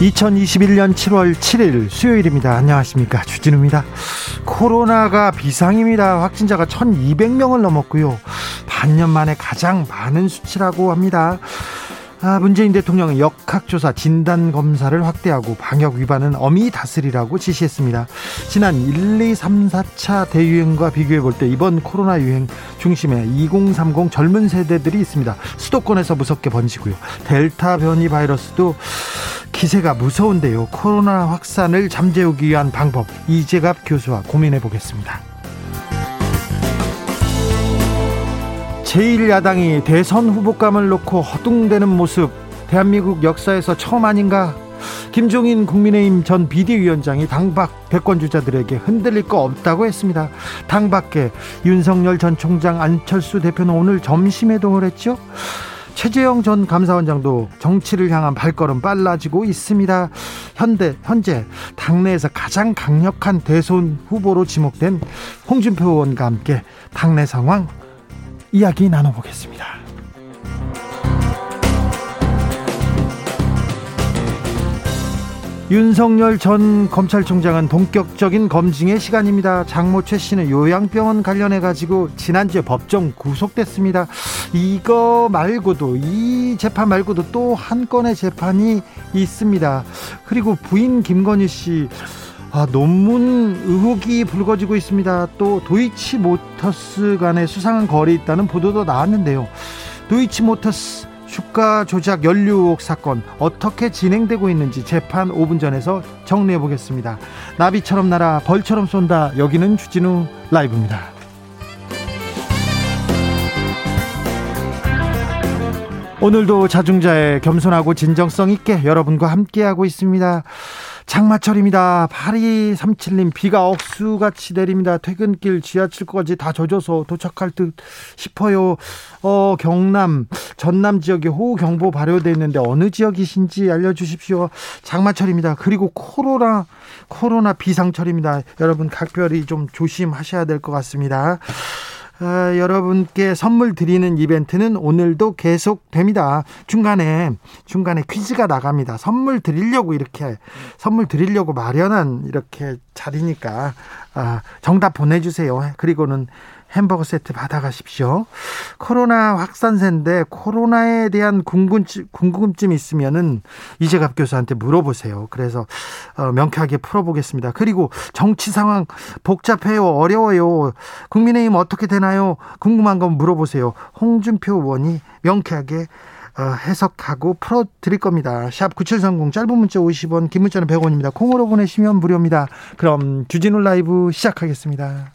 (2021년 7월 7일) 수요일입니다. 안녕하십니까, 주진우입니다. 코로나가 비상입니다. 확진자가 1200명을 넘었고요, 반년 만에 가장 많은 수치라고 합니다. 문재인 대통령은 역학조사 진단검사를 확대하고 방역 위반은 엄히 다스리라고 지시했습니다. 지난 1, 2, 3, 4차 대유행과 비교해볼 때 이번 코로나 유행 중심에 2030 젊은 세대들이 있습니다. 수도권에서 무섭게 번지고요, 델타 변이 바이러스도 기세가 무서운데요. 코로나 확산을 잠재우기 위한 방법, 이재갑 교수와 고민해보겠습니다. 제1야당이 대선 후보감을 놓고 허둥대는 모습, 대한민국 역사에서 처음 아닌가? 김종인 국민의힘 전 비대위원장이 당 밖 대권주자들에게 흔들릴 거 없다고 했습니다. 당 밖에 윤석열 전 총장, 안철수 대표는 오늘 점심 회동을 했죠. 최재형 전 감사원장도 정치를 향한 발걸음 빨라지고 있습니다. 현재 당내에서 가장 강력한 대선 후보로 지목된 홍준표 의원과 함께 당내 상황 이야기 나눠보겠습니다. 윤석열 전 검찰총장은 본격적인 검증의 시간입니다. 장모 최 씨는 요양병원 관련해가지고 지난주에 법정 구속됐습니다. 이거 말고도, 이 재판 말고도 또 한 건의 재판이 있습니다. 그리고 부인 김건희 씨, 논문 의혹이 불거지고 있습니다. 또 도이치모터스 간의 수상한 거래 있다는 보도도 나왔는데요. 도이치모터스 주가 조작 연루 의혹 사건 어떻게 진행되고 있는지 재판 5분 전에서 정리해 보겠습니다. 나비처럼 날아 벌처럼 쏜다. 여기는 주진우 라이브입니다. 오늘도 자중자애, 겸손하고 진정성 있게 여러분과 함께하고 있습니다. 장마철입니다. 8237님, 비가 억수같이 내립니다. 퇴근길 지하철까지 다 젖어서 도착할 듯 싶어요. 경남, 전남 지역에 호우경보 발효되어 있는데 어느 지역이신지 알려주십시오. 장마철입니다. 그리고 코로나 비상철입니다. 여러분 각별히 좀 조심하셔야 될 것 같습니다. 여러분께 선물 드리는 이벤트는 오늘도 계속됩니다. 중간에 퀴즈가 나갑니다. 선물 드리려고 마련한 이렇게 자리니까 정답 보내주세요. 그리고는 햄버거 세트 받아가십시오. 코로나 확산세인데 코로나에 대한 궁금증이 있으면은 이재갑 교수한테 물어보세요. 그래서 명쾌하게 풀어보겠습니다. 그리고 정치 상황 복잡해요, 어려워요, 국민의힘 어떻게 되나요? 궁금한 건 물어보세요. 홍준표 의원이 명쾌하게 해석하고 풀어드릴 겁니다. 샵 9730, 짧은 문자 50원, 긴 문자는 100원입니다. 콩으로 보내시면 무료입니다. 그럼 주진우 라이브 시작하겠습니다.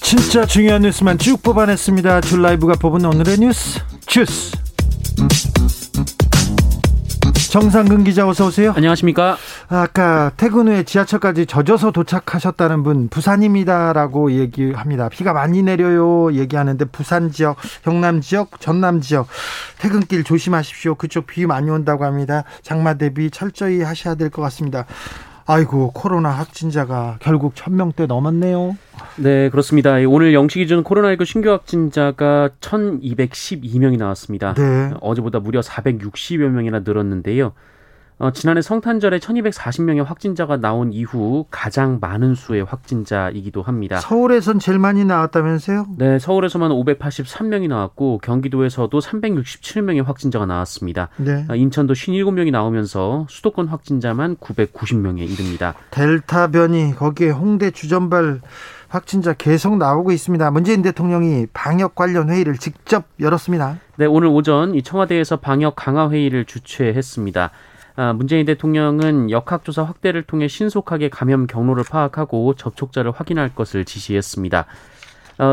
진짜 중요한 뉴스만 쭉 뽑아냈습니다. 줄 라이브가 뽑은 오늘의 뉴스 주스. 정상근 기자, 어서 오세요. 안녕하십니까. 아까 퇴근 후에 지하철까지 젖어서 도착하셨다는 분, 부산입니다라고 얘기합니다. 비가 많이 내려요 얘기하는데 부산 지역, 경남 지역, 전남 지역 퇴근길 조심하십시오. 그쪽 비 많이 온다고 합니다. 장마 대비 철저히 하셔야 될 것 같습니다. 아이고, 코로나 확진자가 결국 1000명대 넘었네요. 네, 그렇습니다. 오늘 0시 기준 코로나19 신규 확진자가 1212명이 나왔습니다. 네. 어제보다 무려 460여 명이나 늘었는데요. 지난해 성탄절에 1240명의 확진자가 나온 이후 가장 많은 수의 확진자이기도 합니다. 서울에선 제일 많이 나왔다면서요? 네, 서울에서만 583명이 나왔고 경기도에서도 367명의 확진자가 나왔습니다. 네. 인천도 57명이 나오면서 수도권 확진자만 990명에 이릅니다. 델타 변이, 거기에 홍대 주전발 확진자 계속 나오고 있습니다. 문재인 대통령이 방역 관련 회의를 직접 열었습니다. 네, 오늘 오전 이 청와대에서 방역 강화 회의를 주최했습니다. 문재인 대통령은 역학조사 확대를 통해 신속하게 감염 경로를 파악하고 접촉자를 확인할 것을 지시했습니다.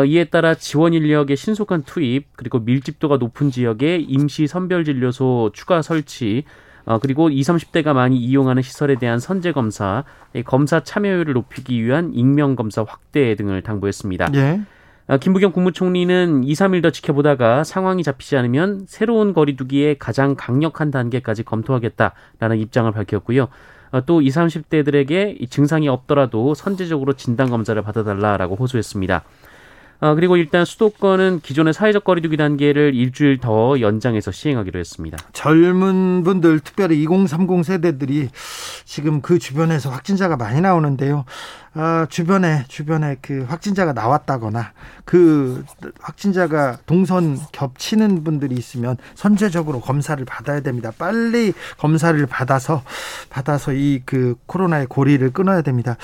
이에 따라 지원 인력의 신속한 투입, 그리고 밀집도가 높은 지역에 임시 선별진료소 추가 설치, 그리고 20, 30대가 많이 이용하는 시설에 대한 선제검사, 검사 참여율을 높이기 위한 익명검사 확대 등을 당부했습니다. 네. 김부겸 국무총리는 2, 3일 더 지켜보다가 상황이 잡히지 않으면 새로운 거리 두기에 가장 강력한 단계까지 검토하겠다라는 입장을 밝혔고요. 또 20, 30대들에게 증상이 없더라도 선제적으로 진단검사를 받아달라라고 호소했습니다. 그리고 일단 수도권은 기존의 사회적 거리 두기 단계를 일주일 더 연장해서 시행하기로 했습니다. 젊은 분들, 특별히 2030 세대들이 지금 그 주변에서 확진자가 많이 나오는데요. 주변에 그 확진자가 나왔다거나 그 확진자가 동선 겹치는 분들이 있으면 선제적으로 검사를 받아야 됩니다. 빨리 검사를 받아서 이 그 코로나의 고리를 끊어야 됩니다.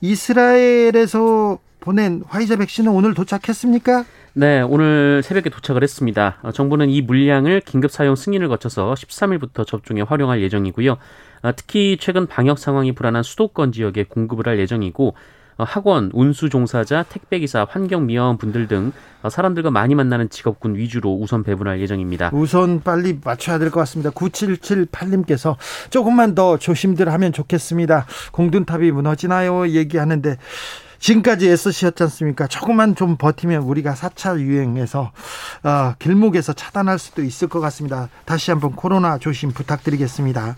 이스라엘에서 보낸 화이자 백신은 오늘 도착했습니까? 네, 오늘 새벽에 도착을 했습니다. 정부는 이 물량을 긴급 사용 승인을 거쳐서 13일부터 접종에 활용할 예정이고요. 특히 최근 방역 상황이 불안한 수도권 지역에 공급을 할 예정이고, 학원, 운수 종사자, 택배기사, 환경미화원 분들 등 사람들과 많이 만나는 직업군 위주로 우선 배분할 예정입니다. 우선 빨리 맞춰야 될 것 같습니다. 9778님께서 조금만 더 조심들 하면 좋겠습니다. 공든탑이 무너지나요? 얘기하는데 지금까지 애쓰셨지 않습니까? 조금만 좀 버티면 우리가 4차 유행에서 길목에서 차단할 수도 있을 것 같습니다. 다시 한번 코로나 조심 부탁드리겠습니다.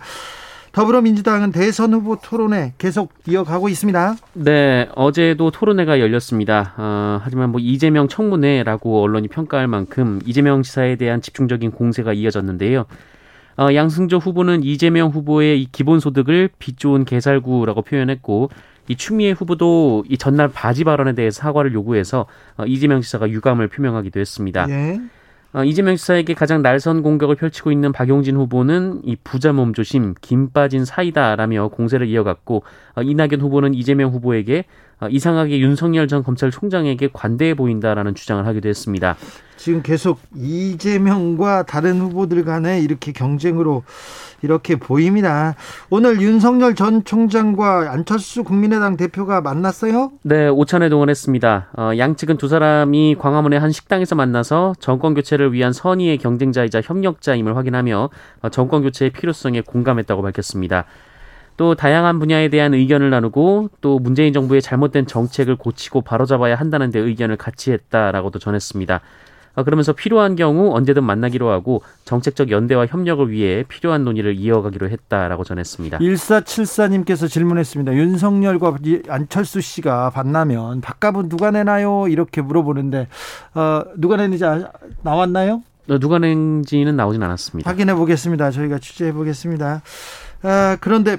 더불어민주당은 대선 후보 토론회 계속 이어가고 있습니다. 네, 어제도 토론회가 열렸습니다. 하지만 이재명 청문회라고 언론이 평가할 만큼 이재명 지사에 대한 집중적인 공세가 이어졌는데요. 양승조 후보는 이재명 후보의 이 기본소득을 빚 좋은 개살구라고 표현했고, 이 추미애 후보도 이 전날 바지 발언에 대해 사과를 요구해서 이재명 지사가 유감을 표명하기도 했습니다. 예. 이재명 지사에게 가장 날선 공격을 펼치고 있는 박용진 후보는 이 부자 몸 조심, 김 빠진 사이다라며 공세를 이어갔고, 이낙연 후보는 이재명 후보에게 이상하게 윤석열 전 검찰총장에게 관대해 보인다라는 주장을 하기도 했습니다. 지금 계속 이재명과 다른 후보들 간에 이렇게 경쟁으로 이렇게 보입니다. 오늘 윤석열 전 총장과 안철수 국민의당 대표가 만났어요? 네, 오찬에 동원했습니다. 양측은 두 사람이 광화문의 한 식당에서 만나서 정권교체를 위한 선의의 경쟁자이자 협력자임을 확인하며 정권교체의 필요성에 공감했다고 밝혔습니다. 또 다양한 분야에 대한 의견을 나누고, 또 문재인 정부의 잘못된 정책을 고치고 바로잡아야 한다는 데 의견을 같이 했다라고도 전했습니다. 그러면서 필요한 경우 언제든 만나기로 하고 정책적 연대와 협력을 위해 필요한 논의를 이어가기로 했다라고 전했습니다. 1474님께서 질문했습니다. 윤석열과 안철수 씨가 만나면 밥값은 누가 내나요? 이렇게 물어보는데 누가 내는지 나왔나요? 누가 낸지는 나오진 않았습니다. 확인해 보겠습니다. 저희가 취재해 보겠습니다. 그런데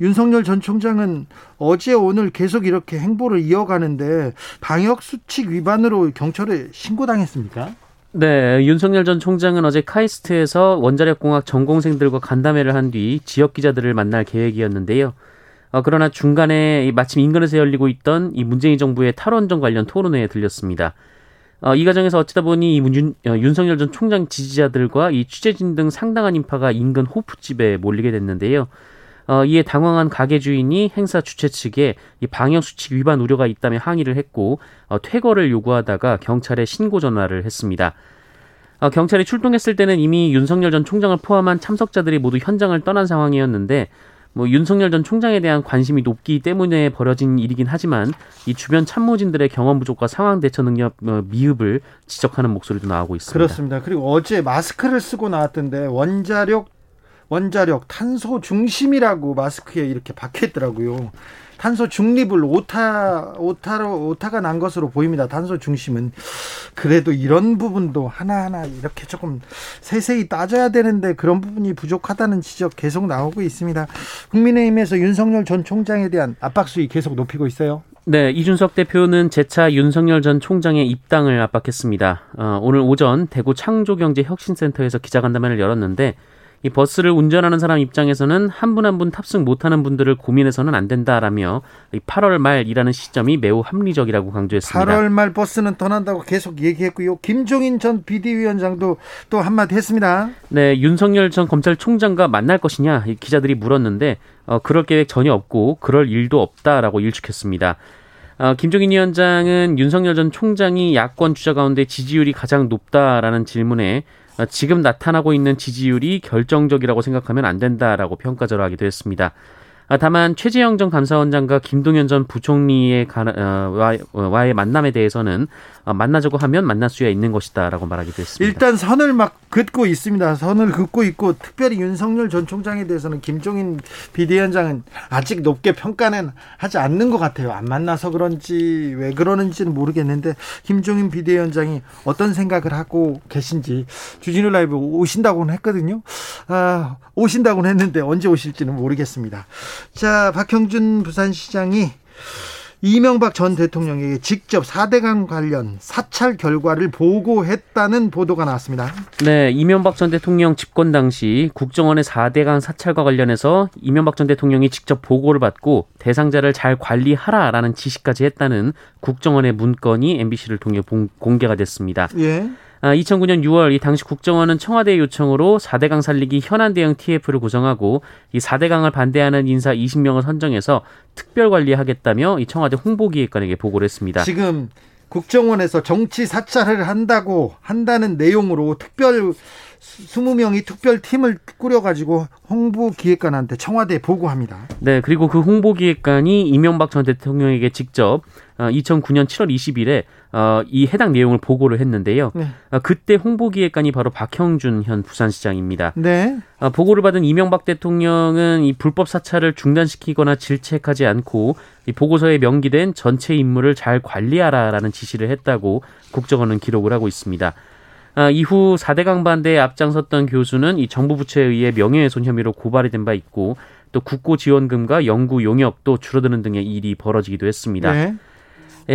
윤석열 전 총장은 어제 오늘 계속 이렇게 행보를 이어가는데 방역수칙 위반으로 경찰에 신고당했습니까? 네, 윤석열 전 총장은 어제 카이스트에서 원자력공학 전공생들과 간담회를 한 뒤 지역 기자들을 만날 계획이었는데요. 그러나 중간에 마침 인근에서 열리고 있던 이 문재인 정부의 탈원전 관련 토론회에 들렸습니다. 이 과정에서 어쩌다 보니 윤석열 전 총장 지지자들과 이 취재진 등 상당한 인파가 인근 호프집에 몰리게 됐는데요. 이에 당황한 가게 주인이 행사 주최 측에 이 방역수칙 위반 우려가 있다며 항의를 했고, 퇴거를 요구하다가 경찰에 신고 전화를 했습니다. 경찰이 출동했을 때는 이미 윤석열 전 총장을 포함한 참석자들이 모두 현장을 떠난 상황이었는데, 윤석열 전 총장에 대한 관심이 높기 때문에 벌어진 일이긴 하지만 이 주변 참모진들의 경험 부족과 상황 대처 능력 미흡을 지적하는 목소리도 나오고 있습니다. 그렇습니다. 그리고 어제 마스크를 쓰고 나왔던데, 원자력 원자력, 탄소 중심이라고 마스크에 이렇게 박혀있더라고요. 탄소 중립을 오타가 난 것으로 보입니다. 탄소 중심은. 그래도 이런 부분도 하나하나 이렇게 조금 세세히 따져야 되는데 그런 부분이 부족하다는 지적 계속 나오고 있습니다. 국민의힘에서 윤석열 전 총장에 대한 압박 수위 계속 높이고 있어요. 네, 이준석 대표는 재차 윤석열 전 총장의 입당을 압박했습니다. 오늘 오전 대구 창조경제혁신센터에서 기자간담회를 열었는데 이 버스를 운전하는 사람 입장에서는 한 분 한 분 탑승 못하는 분들을 고민해서는 안 된다라며 8월 말이라는 시점이 매우 합리적이라고 강조했습니다. 8월 말 버스는 떠난다고 계속 얘기했고요. 김종인 전 비대위원장도 또 한마디 했습니다. 네, 윤석열 전 검찰총장과 만날 것이냐 기자들이 물었는데 그럴 계획 전혀 없고 그럴 일도 없다라고 일축했습니다. 김종인 위원장은 윤석열 전 총장이 야권 주자 가운데 지지율이 가장 높다라는 질문에 지금 나타나고 있는 지지율이 결정적이라고 생각하면 안 된다라고 평가절하기도 했습니다. 다만 최재형 전 감사원장과 김동연 전 부총리의 와의 만남에 대해서는 만나자고 하면 만날 수야 있는 것이다라고 말하기도 했습니다. 일단 선을 막 긋고 있습니다. 선을 긋고 있고 특별히 윤석열 전 총장에 대해서는 김종인 비대위원장은 아직 높게 평가는 하지 않는 것 같아요. 안 만나서 그런지 왜 그러는지는 모르겠는데 김종인 비대위원장이 어떤 생각을 하고 계신지 주진우 라이브 오신다고는 했거든요. 오신다고는 했는데 언제 오실지는 모르겠습니다. 자, 박형준 부산시장이 이명박 전 대통령에게 직접 4대강 관련 사찰 결과를 보고했다는 보도가 나왔습니다. 네, 이명박 전 대통령 집권 당시 국정원의 4대강 사찰과 관련해서 이명박 전 대통령이 직접 보고를 받고 대상자를 잘 관리하라라는 지시까지 했다는 국정원의 문건이 MBC를 통해 공개가 됐습니다. 예. 2009년 6월 이 당시 국정원은 청와대의 요청으로 4대강 살리기 현안대응 TF를 구성하고 이 4대강을 반대하는 인사 20명을 선정해서 특별관리하겠다며 이 청와대 홍보기획관에게 보고를 했습니다. 지금 국정원에서 정치 사찰을 한다는 내용으로 20명이 특별팀을 꾸려가지고 홍보기획관한테 청와대에 보고합니다. 네, 그리고 그 홍보기획관이 이명박 전 대통령에게 직접 2009년 7월 20일에 이 해당 내용을 보고를 했는데요. 네. 그때 홍보기획관이 바로 박형준 현 부산시장입니다. 네. 보고를 받은 이명박 대통령은 이 불법 사찰을 중단시키거나 질책하지 않고 이 보고서에 명기된 전체 임무를 잘 관리하라라는 지시를 했다고 국정원은 기록을 하고 있습니다. 이후 4대강 반대에 앞장섰던 교수는 이 정부 부처에 의해 명예훼손 혐의로 고발이 된 바 있고 또 국고지원금과 연구 용역도 줄어드는 등의 일이 벌어지기도 했습니다. 네.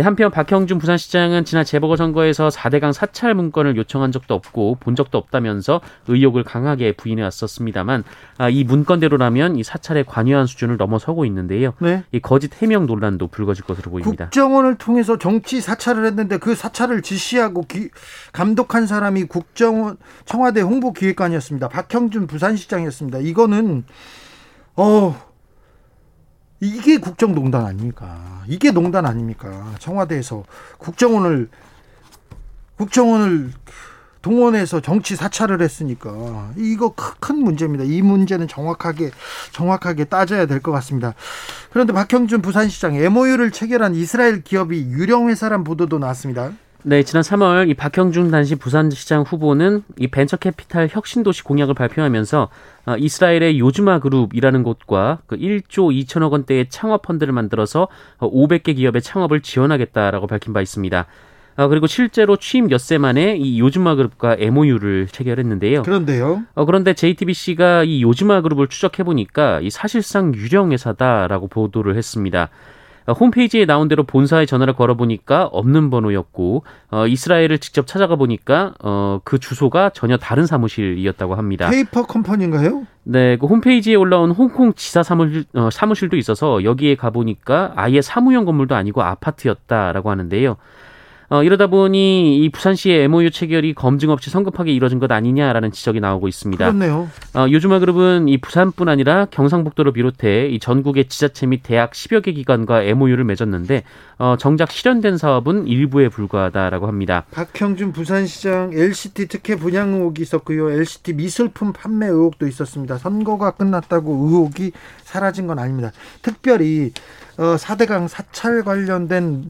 한편 박형준 부산시장은 지난 재보궐선거에서 4대강 사찰 문건을 요청한 적도 없고 본 적도 없다면서 의혹을 강하게 부인해 왔었습니다만 이 문건대로라면 이 사찰에 관여한 수준을 넘어서고 있는데요. 네. 이 거짓 해명 논란도 불거질 것으로 보입니다. 국정원을 통해서 정치 사찰을 했는데 그 사찰을 지시하고 감독한 사람이 국정원 청와대 홍보기획관이었습니다. 박형준 부산시장이었습니다. 이거는 이게 국정농단 아닙니까? 이게 농단 아닙니까? 청와대에서 국정원을 동원해서 정치 사찰을 했으니까 이거 큰 문제입니다. 이 문제는 정확하게 따져야 될 것 같습니다. 그런데 박형준 부산시장 MOU를 체결한 이스라엘 기업이 유령회사란 보도도 나왔습니다. 네, 지난 3월 이 박형준 당시 부산시장 후보는 이 벤처캐피탈 혁신도시 공약을 발표하면서 이스라엘의 요즈마 그룹이라는 곳과 그 1조 2천억 원대의 창업 펀드를 만들어서 500개 기업의 창업을 지원하겠다라고 밝힌 바 있습니다. 그리고 실제로 취임 엿새 만에 이 요즈마 그룹과 MOU를 체결했는데요. 그런데 JTBC가 이 요즈마 그룹을 추적해 보니까 이 사실상 유령 회사다라고 보도를 했습니다. 홈페이지에 나온 대로 본사에 전화를 걸어보니까 없는 번호였고 이스라엘을 직접 찾아가 보니까 그 주소가 전혀 다른 사무실이었다고 합니다. 페이퍼 컴퍼니인가요? 네, 그 홈페이지에 올라온 홍콩 지사 사무실도 있어서 여기에 가보니까 아예 사무용 건물도 아니고 아파트였다라고 하는데요. 이러다 보니 이 부산시의 MOU 체결이 검증 없이 성급하게 이뤄진 것 아니냐라는 지적이 나오고 있습니다. 그렇네요. 요즈마 그룹은 이 부산뿐 아니라 경상북도를 비롯해 이 전국의 지자체 및 대학 10여 개 기관과 MOU를 맺었는데 정작 실현된 사업은 일부에 불과하다라고 합니다. 박형준 부산시장 LCT 특혜 분양 의혹이 있었고요. LCT 미술품 판매 의혹도 있었습니다. 선거가 끝났다고 의혹이 사라진 건 아닙니다. 특별히 4대강 사찰 관련된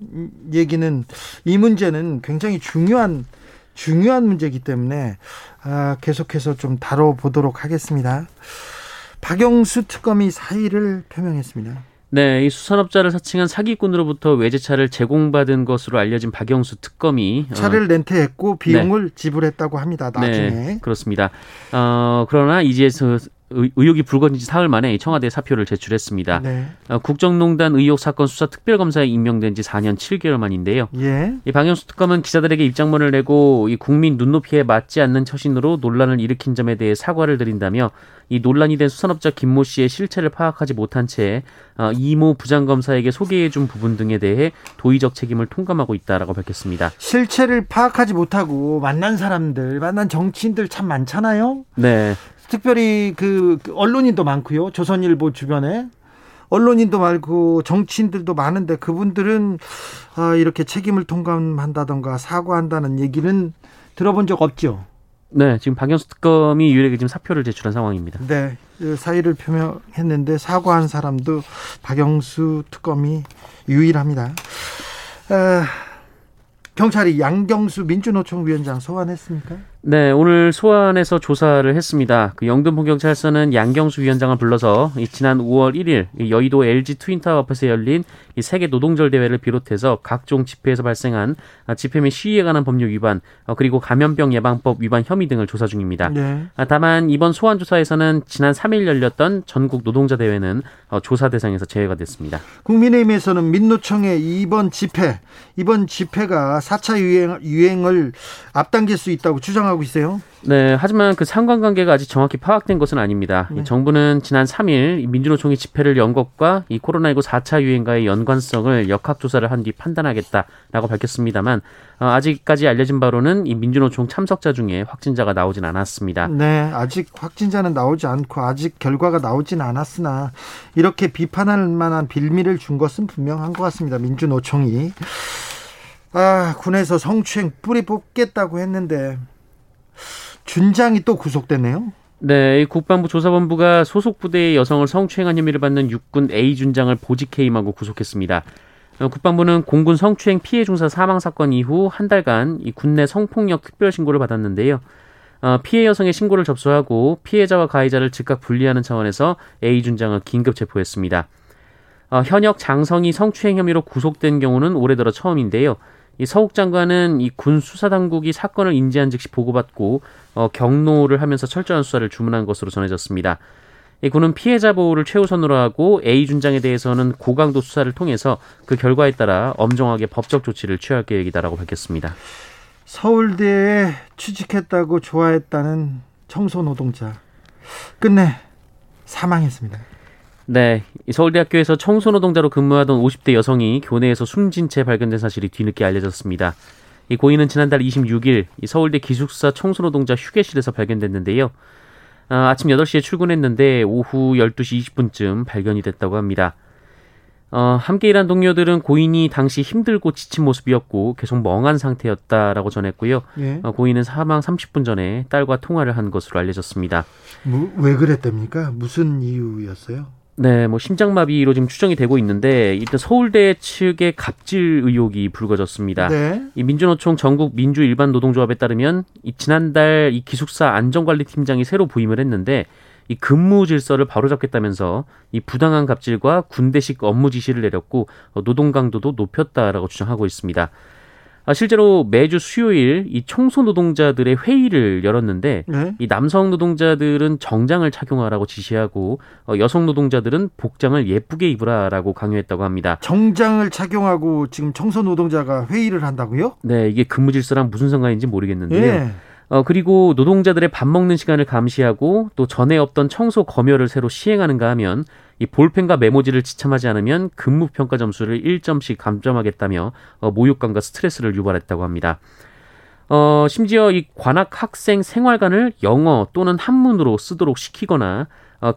얘기는 이 문제는 굉장히 중요한 문제이기 때문에 계속해서 좀 다뤄보도록 하겠습니다. 박영수 특검이 사의를 표명했습니다. 네, 이 수산업자를 사칭한 사기꾼으로부터 외제차를 제공받은 것으로 알려진 박영수 특검이 차를 렌트했고 비용을 지불했다고 합니다. 나중에. 네, 그렇습니다. 그러나 이제서 의혹이 불거진 지 사흘 만에 청와대에 사표를 제출했습니다. 네. 국정농단 의혹 사건 수사특별검사에 임명된 지 4년 7개월 만인데요. 예. 이 박영수 특검은 기자들에게 입장문을 내고 이 국민 눈높이에 맞지 않는 처신으로 논란을 일으킨 점에 대해 사과를 드린다며 이 논란이 된 수산업자 김모 씨의 실체를 파악하지 못한 채 이모 부장검사에게 소개해준 부분 등에 대해 도의적 책임을 통감하고 있다라고 밝혔습니다. 실체를 파악하지 못하고 만난 사람들, 만난 정치인들 참 많잖아요. 네. 특별히 그 언론인도 많고요. 조선일보 주변에 언론인도 많고 정치인들도 많은데 그분들은 이렇게 책임을 통감한다던가 사과한다는 얘기는 들어본 적 없죠. 네, 지금 박영수 특검이 유일하게 지금 사표를 제출한 상황입니다. 네, 사의를 표명했는데 사과한 사람도 박영수 특검이 유일합니다. 경찰이 양경수 민주노총 위원장 소환했습니까? 네, 오늘 소환해서 조사를 했습니다. 그 영등포경찰서는 양경수 위원장을 불러서 지난 5월 1일 여의도 LG 트윈타워 앞에서 열린 이 세계 노동절 대회를 비롯해서 각종 집회에서 발생한 집회 및 시위에 관한 법률 위반 그리고 감염병 예방법 위반 혐의 등을 조사 중입니다. 네. 다만 이번 소환 조사에서는 지난 3일 열렸던 전국 노동자 대회는 조사 대상에서 제외가 됐습니다. 국민의힘에서는 민노총의 이번 집회가 4차 유행을 앞당길 수 있다고 주장하고 있어요. 네, 하지만 그 상관관계가 아직 정확히 파악된 것은 아닙니다. 네. 정부는 지난 3일 민주노총이 집회를 연 것과 이 코로나19 4차 유행과의 연관성을 역학조사를 한 뒤 판단하겠다라고 밝혔습니다만 아직까지 알려진 바로는 이 민주노총 참석자 중에 확진자가 나오진 않았습니다. 네, 아직 확진자는 나오지 않고 아직 결과가 나오진 않았으나 이렇게 비판할 만한 빌미를 준 것은 분명한 것 같습니다. 민주노총이. 군에서 성추행 뿌리 뽑겠다고 했는데 준장이 또 구속됐네요. 네, 국방부 조사본부가 소속 부대의 여성을 성추행한 혐의를 받는 육군 A 준장을 보직 해임하고 구속했습니다. 국방부는 공군 성추행 피해 중사 사망 사건 이후 한 달간 이 군내 성폭력 특별 신고를 받았는데요. 피해 여성의 신고를 접수하고 피해자와 가해자를 즉각 분리하는 차원에서 A 준장을 긴급 체포했습니다. 현역 장성이 성추행 혐의로 구속된 경우는 올해 들어 처음인데요. 이 서욱 장관은 이 군 수사당국이 사건을 인지한 즉시 보고받고 경로를 하면서 철저한 수사를 주문한 것으로 전해졌습니다. 이 군은 피해자 보호를 최우선으로 하고 A 준장에 대해서는 고강도 수사를 통해서 그 결과에 따라 엄정하게 법적 조치를 취할 계획이다라고 밝혔습니다. 서울대에 취직했다고 좋아했다는 청소노동자 끝내 사망했습니다. 네, 서울대학교에서 청소노동자로 근무하던 50대 여성이 교내에서 숨진 채 발견된 사실이 뒤늦게 알려졌습니다. 이 고인은 지난달 26일 서울대 기숙사 청소노동자 휴게실에서 발견됐는데요. 아침 8시에 출근했는데 오후 12시 20분쯤 발견이 됐다고 합니다. 함께 일한 동료들은 고인이 당시 힘들고 지친 모습이었고 계속 멍한 상태였다라고 전했고요. 예. 고인은 사망 30분 전에 딸과 통화를 한 것으로 알려졌습니다. 왜 그랬답니까? 무슨 이유였어요? 네, 심장마비로 지금 추정이 되고 있는데 일단 서울대 측의 갑질 의혹이 불거졌습니다. 네. 이 민주노총 전국 민주일반노동조합에 따르면 지난달 이 기숙사 안전관리팀장이 새로 부임을 했는데 이 근무 질서를 바로잡겠다면서 이 부당한 갑질과 군대식 업무 지시를 내렸고 노동 강도도 높였다라고 주장하고 있습니다. 실제로 매주 수요일 이 청소 노동자들의 회의를 열었는데 네? 이 남성 노동자들은 정장을 착용하라고 지시하고 여성 노동자들은 복장을 예쁘게 입으라라고 강요했다고 합니다. 정장을 착용하고 지금 청소 노동자가 회의를 한다고요? 네, 이게 근무 질서랑 무슨 상관인지 모르겠는데요. 네. 그리고 노동자들의 밥 먹는 시간을 감시하고 또 전에 없던 청소 검열을 새로 시행하는가 하면 이 볼펜과 메모지를 지참하지 않으면 근무 평가 점수를 1점씩 감점하겠다며 모욕감과 스트레스를 유발했다고 합니다. 심지어 이 관학 학생 생활관을 영어 또는 한문으로 쓰도록 시키거나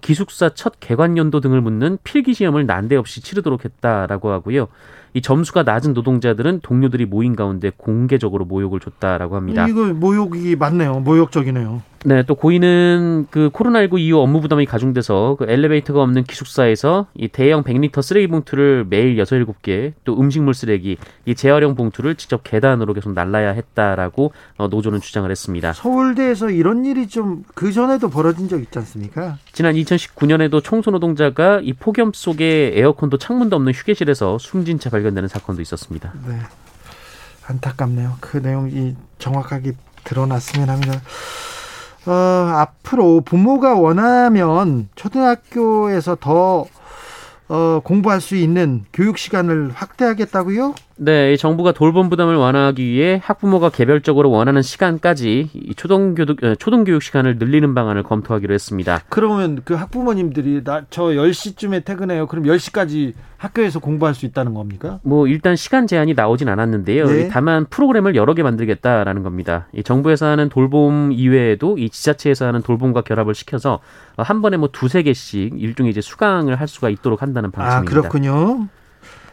기숙사 첫 개관 연도 등을 묻는 필기 시험을 난데없이 치르도록 했다라고 하고요. 이 점수가 낮은 노동자들은 동료들이 모인 가운데 공개적으로 모욕을 줬다라고 합니다. 이거 모욕이 맞네요. 모욕적이네요. 네, 또 고인은 그 코로나19 이후 업무 부담이 가중돼서 그 엘리베이터가 없는 기숙사에서 이 대형 100리터 쓰레기 봉투를 매일 6, 7개, 또 음식물 쓰레기, 이 재활용 봉투를 직접 계단으로 계속 날라야 했다라고 노조는 주장을 했습니다. 서울대에서 이런 일이 좀 그전에도 벌어진 적 있지 않습니까? 지난 2019년에도 청소노동자가 이 폭염 속에 에어컨도 창문도 없는 휴게실에서 숨진 채 발견되는 사건도 있었습니다. 네, 안타깝네요. 그 내용이 정확하게 드러났으면 합니다. 앞으로 부모가 원하면 초등학교에서 더 공부할 수 있는 교육 시간을 확대하겠다고요? 네, 정부가 돌봄 부담을 완화하기 위해 학부모가 개별적으로 원하는 시간까지 이 초등교육 시간을 늘리는 방안을 검토하기로 했습니다. 그러면 그 학부모님들이 저 10시쯤에 퇴근해요. 그럼 10시까지 학교에서 공부할 수 있다는 겁니까? 뭐 일단 시간 제한이 나오진 않았는데요. 네. 다만 프로그램을 여러 개 만들겠다라는 겁니다. 이 정부에서 하는 돌봄 이외에도 이 지자체에서 하는 돌봄과 결합을 시켜서 한 번에 뭐 2-3개씩 일종의 이제 수강을 할 수가 있도록 한다는 방침입니다. 아, 그렇군요.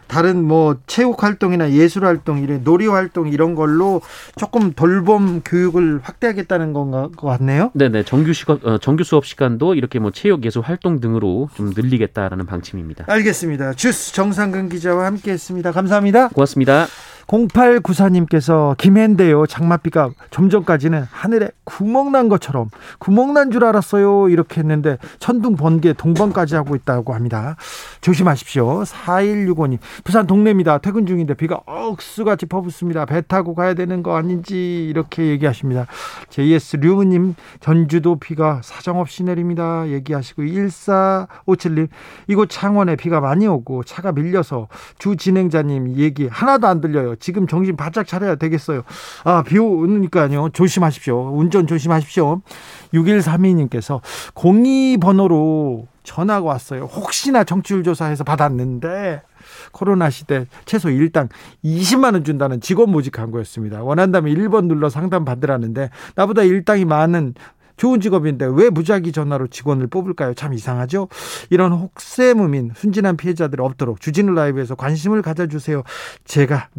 다른 뭐 체육 활동이나 예술 활동, 이런 놀이 활동 이런 걸로 조금 돌봄 교육을 확대하겠다는 건가 것 같네요. 네네, 정규 수업 시간도 이렇게 뭐 체육 예술 활동 등으로 좀 늘리겠다라는 방침입니다. 알겠습니다. 주스 정상근 기자와 함께했습니다. 감사합니다. 고맙습니다. 0894님께서 김해인데요, 장맛비가 좀 전까지는 하늘에 구멍난 것처럼 구멍난 줄 알았어요 이렇게 했는데 천둥 번개 동번까지 하고 있다고 합니다. 조심하십시오. 4165님, 부산 동래입니다. 퇴근 중인데 비가 억수같이 퍼붓습니다. 배 타고 가야 되는 거 아닌지 이렇게 얘기하십니다. JS 류무님, 전주도 비가 사정없이 내립니다 얘기하시고, 1457님, 이곳 창원에 비가 많이 오고 차가 밀려서 주 진행자님 얘기 하나도 안 들려요. 지금 정신 바짝 차려야 되겠어요. 아, 비 오니까요. 조심하십시오. 운전 조심하십시오. 6132님께서 02번호로 전화가 왔어요. 혹시나 정치율 조사해서 받았는데 코로나 시대 최소 일당 20만 원 준다는 직원 모집 광고였습니다. 원한다면 1번 눌러 상담 받으라는데 나보다 일당이 많은 좋은 직업인데 왜 무작위 전화로 직원을 뽑을까요? 참 이상하죠? 이런 혹세무민, 순진한 피해자들이 없도록 주진우 라이브에서 관심을 가져주세요. 제가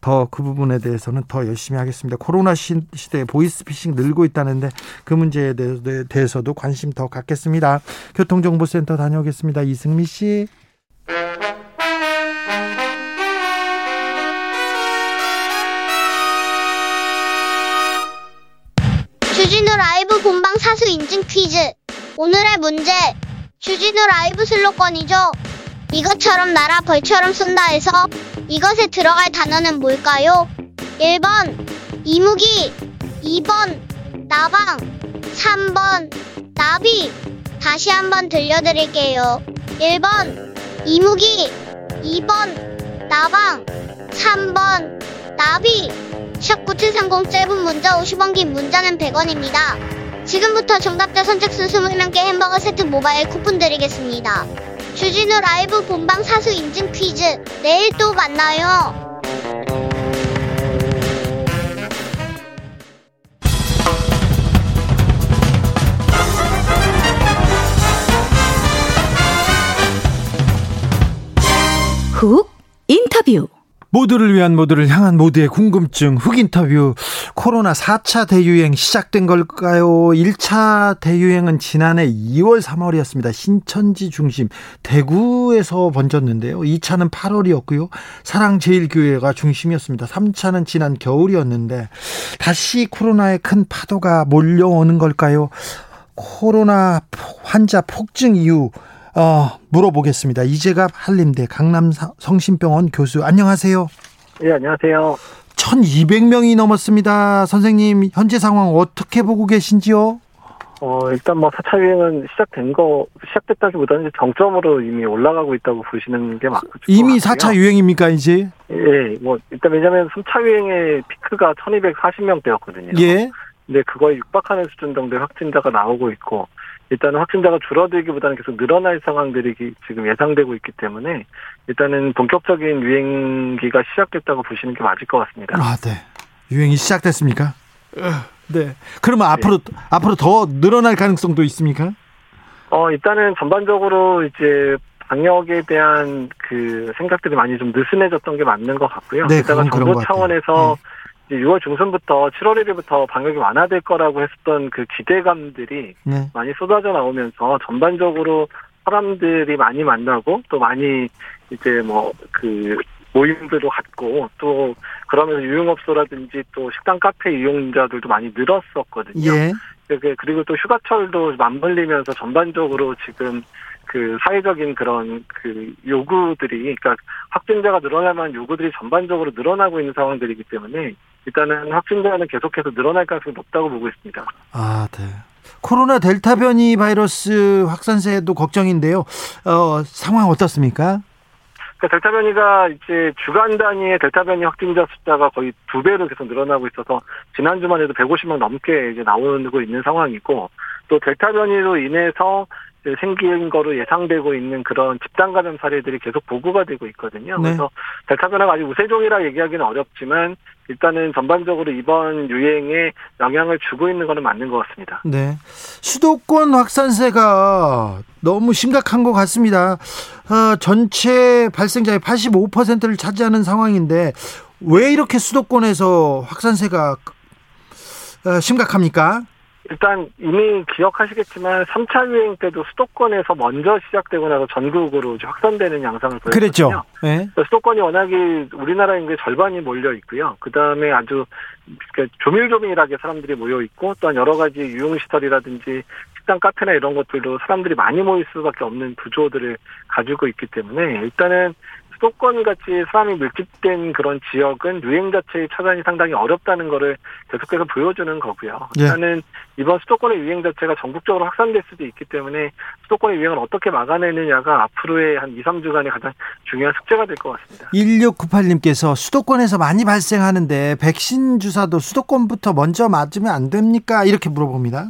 더 그 부분에 대해서는 더 열심히 하겠습니다. 코로나 시대에 보이스피싱 늘고 있다는데 그 문제에 대해서도 관심 더 갖겠습니다. 교통정보센터 다녀오겠습니다. 이승미 씨. 주진우 라이브 본방 사수 인증 퀴즈. 오늘의 문제. 주진우 라이브 슬로건이죠. 이것처럼 날아 벌처럼 쏜다에서 이것에 들어갈 단어는 뭘까요? 1번 이무기, 2번 나방, 3번 나비. 다시 한번 들려드릴게요. 1번 이무기, 2번 나방, 3번 나비. 샵9730, 짧은 문자 50원, 긴 문자는 100원입니다. 지금부터 정답자 선착순 20명께 햄버거 세트 모바일 쿠폰 드리겠습니다. 주진우 라이브 본방 사수 인증 퀴즈, 내일 또 만나요. 훅 인터뷰. 모두를 위한 모두를 향한 모두의 궁금증 훅 인터뷰. 코로나 4차 대유행 시작된 걸까요? 1차 대유행은 지난해 2월 3월이었습니다. 신천지 중심 대구에서 번졌는데요. 2차는 8월이었고요. 사랑제일교회가 중심이었습니다. 3차는 지난 겨울이었는데 다시 코로나의 큰 파도가 몰려오는 걸까요? 코로나 환자 폭증 이후 물어보겠습니다. 이재갑 한림대 강남성심병원 교수, 안녕하세요. 네, 안녕하세요. 1200명이 넘었습니다. 선생님, 현재 상황 어떻게 보고 계신지요? 일단 뭐 4차 유행은 시작됐다기보다는 정점으로 이미 올라가고 있다고 보시는 게 맞고. 이미 4차 유행입니까, 이제? 예, 뭐, 일단 왜냐면 3차 유행의 피크가 1240명대였거든요. 예. 근데 그거에 육박하는 수준 정도의 확진자가 나오고 있고, 일단은 확진자가 줄어들기보다는 계속 늘어날 상황들이 지금 예상되고 있기 때문에 일단은 본격적인 유행기가 시작됐다고 보시는 게 맞을 것 같습니다. 아, 네. 유행이 시작됐습니까? 네. 그러면 네. 앞으로 더 늘어날 가능성도 있습니까? 일단은 전반적으로 이제 방역에 대한 그 생각들이 많이 좀 느슨해졌던 게 맞는 것 같고요. 네, 그건 그런 것 같아요. 정부 차원에서 이제 6월 중순부터 7월 1일부터 방역이 완화될 거라고 했었던 그 기대감들이 네. 많이 쏟아져 나오면서 전반적으로 사람들이 많이 만나고 또 많이 이제 뭐 그 모임들도 갖고 또 그러면서 유흥업소라든지 또 식당 카페 이용자들도 많이 늘었었거든요. 예. 그리고 또 휴가철도 맞물리면서 전반적으로 지금 그 사회적인 그런 그 요구들이 그러니까 확진자가 늘어나면 요구들이 전반적으로 늘어나고 있는 상황들이기 때문에 일단은 확진자는 계속해서 늘어날 가능성이 높다고 보고 있습니다. 아, 네. 코로나 델타 변이 바이러스 확산세도 걱정인데요. 상황 어떻습니까? 그러니까 델타 변이가 이제 주간 단위의 델타 변이 확진자 숫자가 거의 2배로 계속 늘어나고 있어서 지난주만 해도 150명 넘게 이제 나오고 있는 상황이고 또 델타 변이로 인해서 생긴 거로 예상되고 있는 그런 집단 감염 사례들이 계속 보고가 되고 있거든요. 네. 그래서 델타 변화가 아직 우세종이라 얘기하기는 어렵지만 일단은 전반적으로 이번 유행에 영향을 주고 있는 거는 맞는 것 같습니다. 네, 수도권 확산세가 너무 심각한 것 같습니다. 전체 발생자의 85%를 차지하는 상황인데 왜 이렇게 수도권에서 확산세가 심각합니까? 일단 이미 기억하시겠지만 3차 유행 때도 수도권에서 먼저 시작되고 나서 전국으로 확산되는 양상을 보였거든요. 네. 수도권이 워낙에 우리나라 인구의 절반이 몰려 있고요. 그다음에 아주 조밀조밀하게 사람들이 모여 있고 또한 여러 가지 유흥시설이라든지 식당, 카페나 이런 것들도 사람들이 많이 모일 수밖에 없는 구조들을 가지고 있기 때문에 일단은 수도권같이 사람이 밀집된 그런 지역은 유행 자체의 차단이 상당히 어렵다는 거를 계속해서 보여주는 거고요. 일단은 예. 이번 수도권의 유행 자체가 전국적으로 확산될 수도 있기 때문에 수도권의 유행을 어떻게 막아내느냐가 앞으로의 한 2, 3주간의 가장 중요한 숙제가 될 것 같습니다. 1698님께서 수도권에서 많이 발생하는데 백신 주사도 수도권부터 먼저 맞으면 안 됩니까? 이렇게 물어봅니다.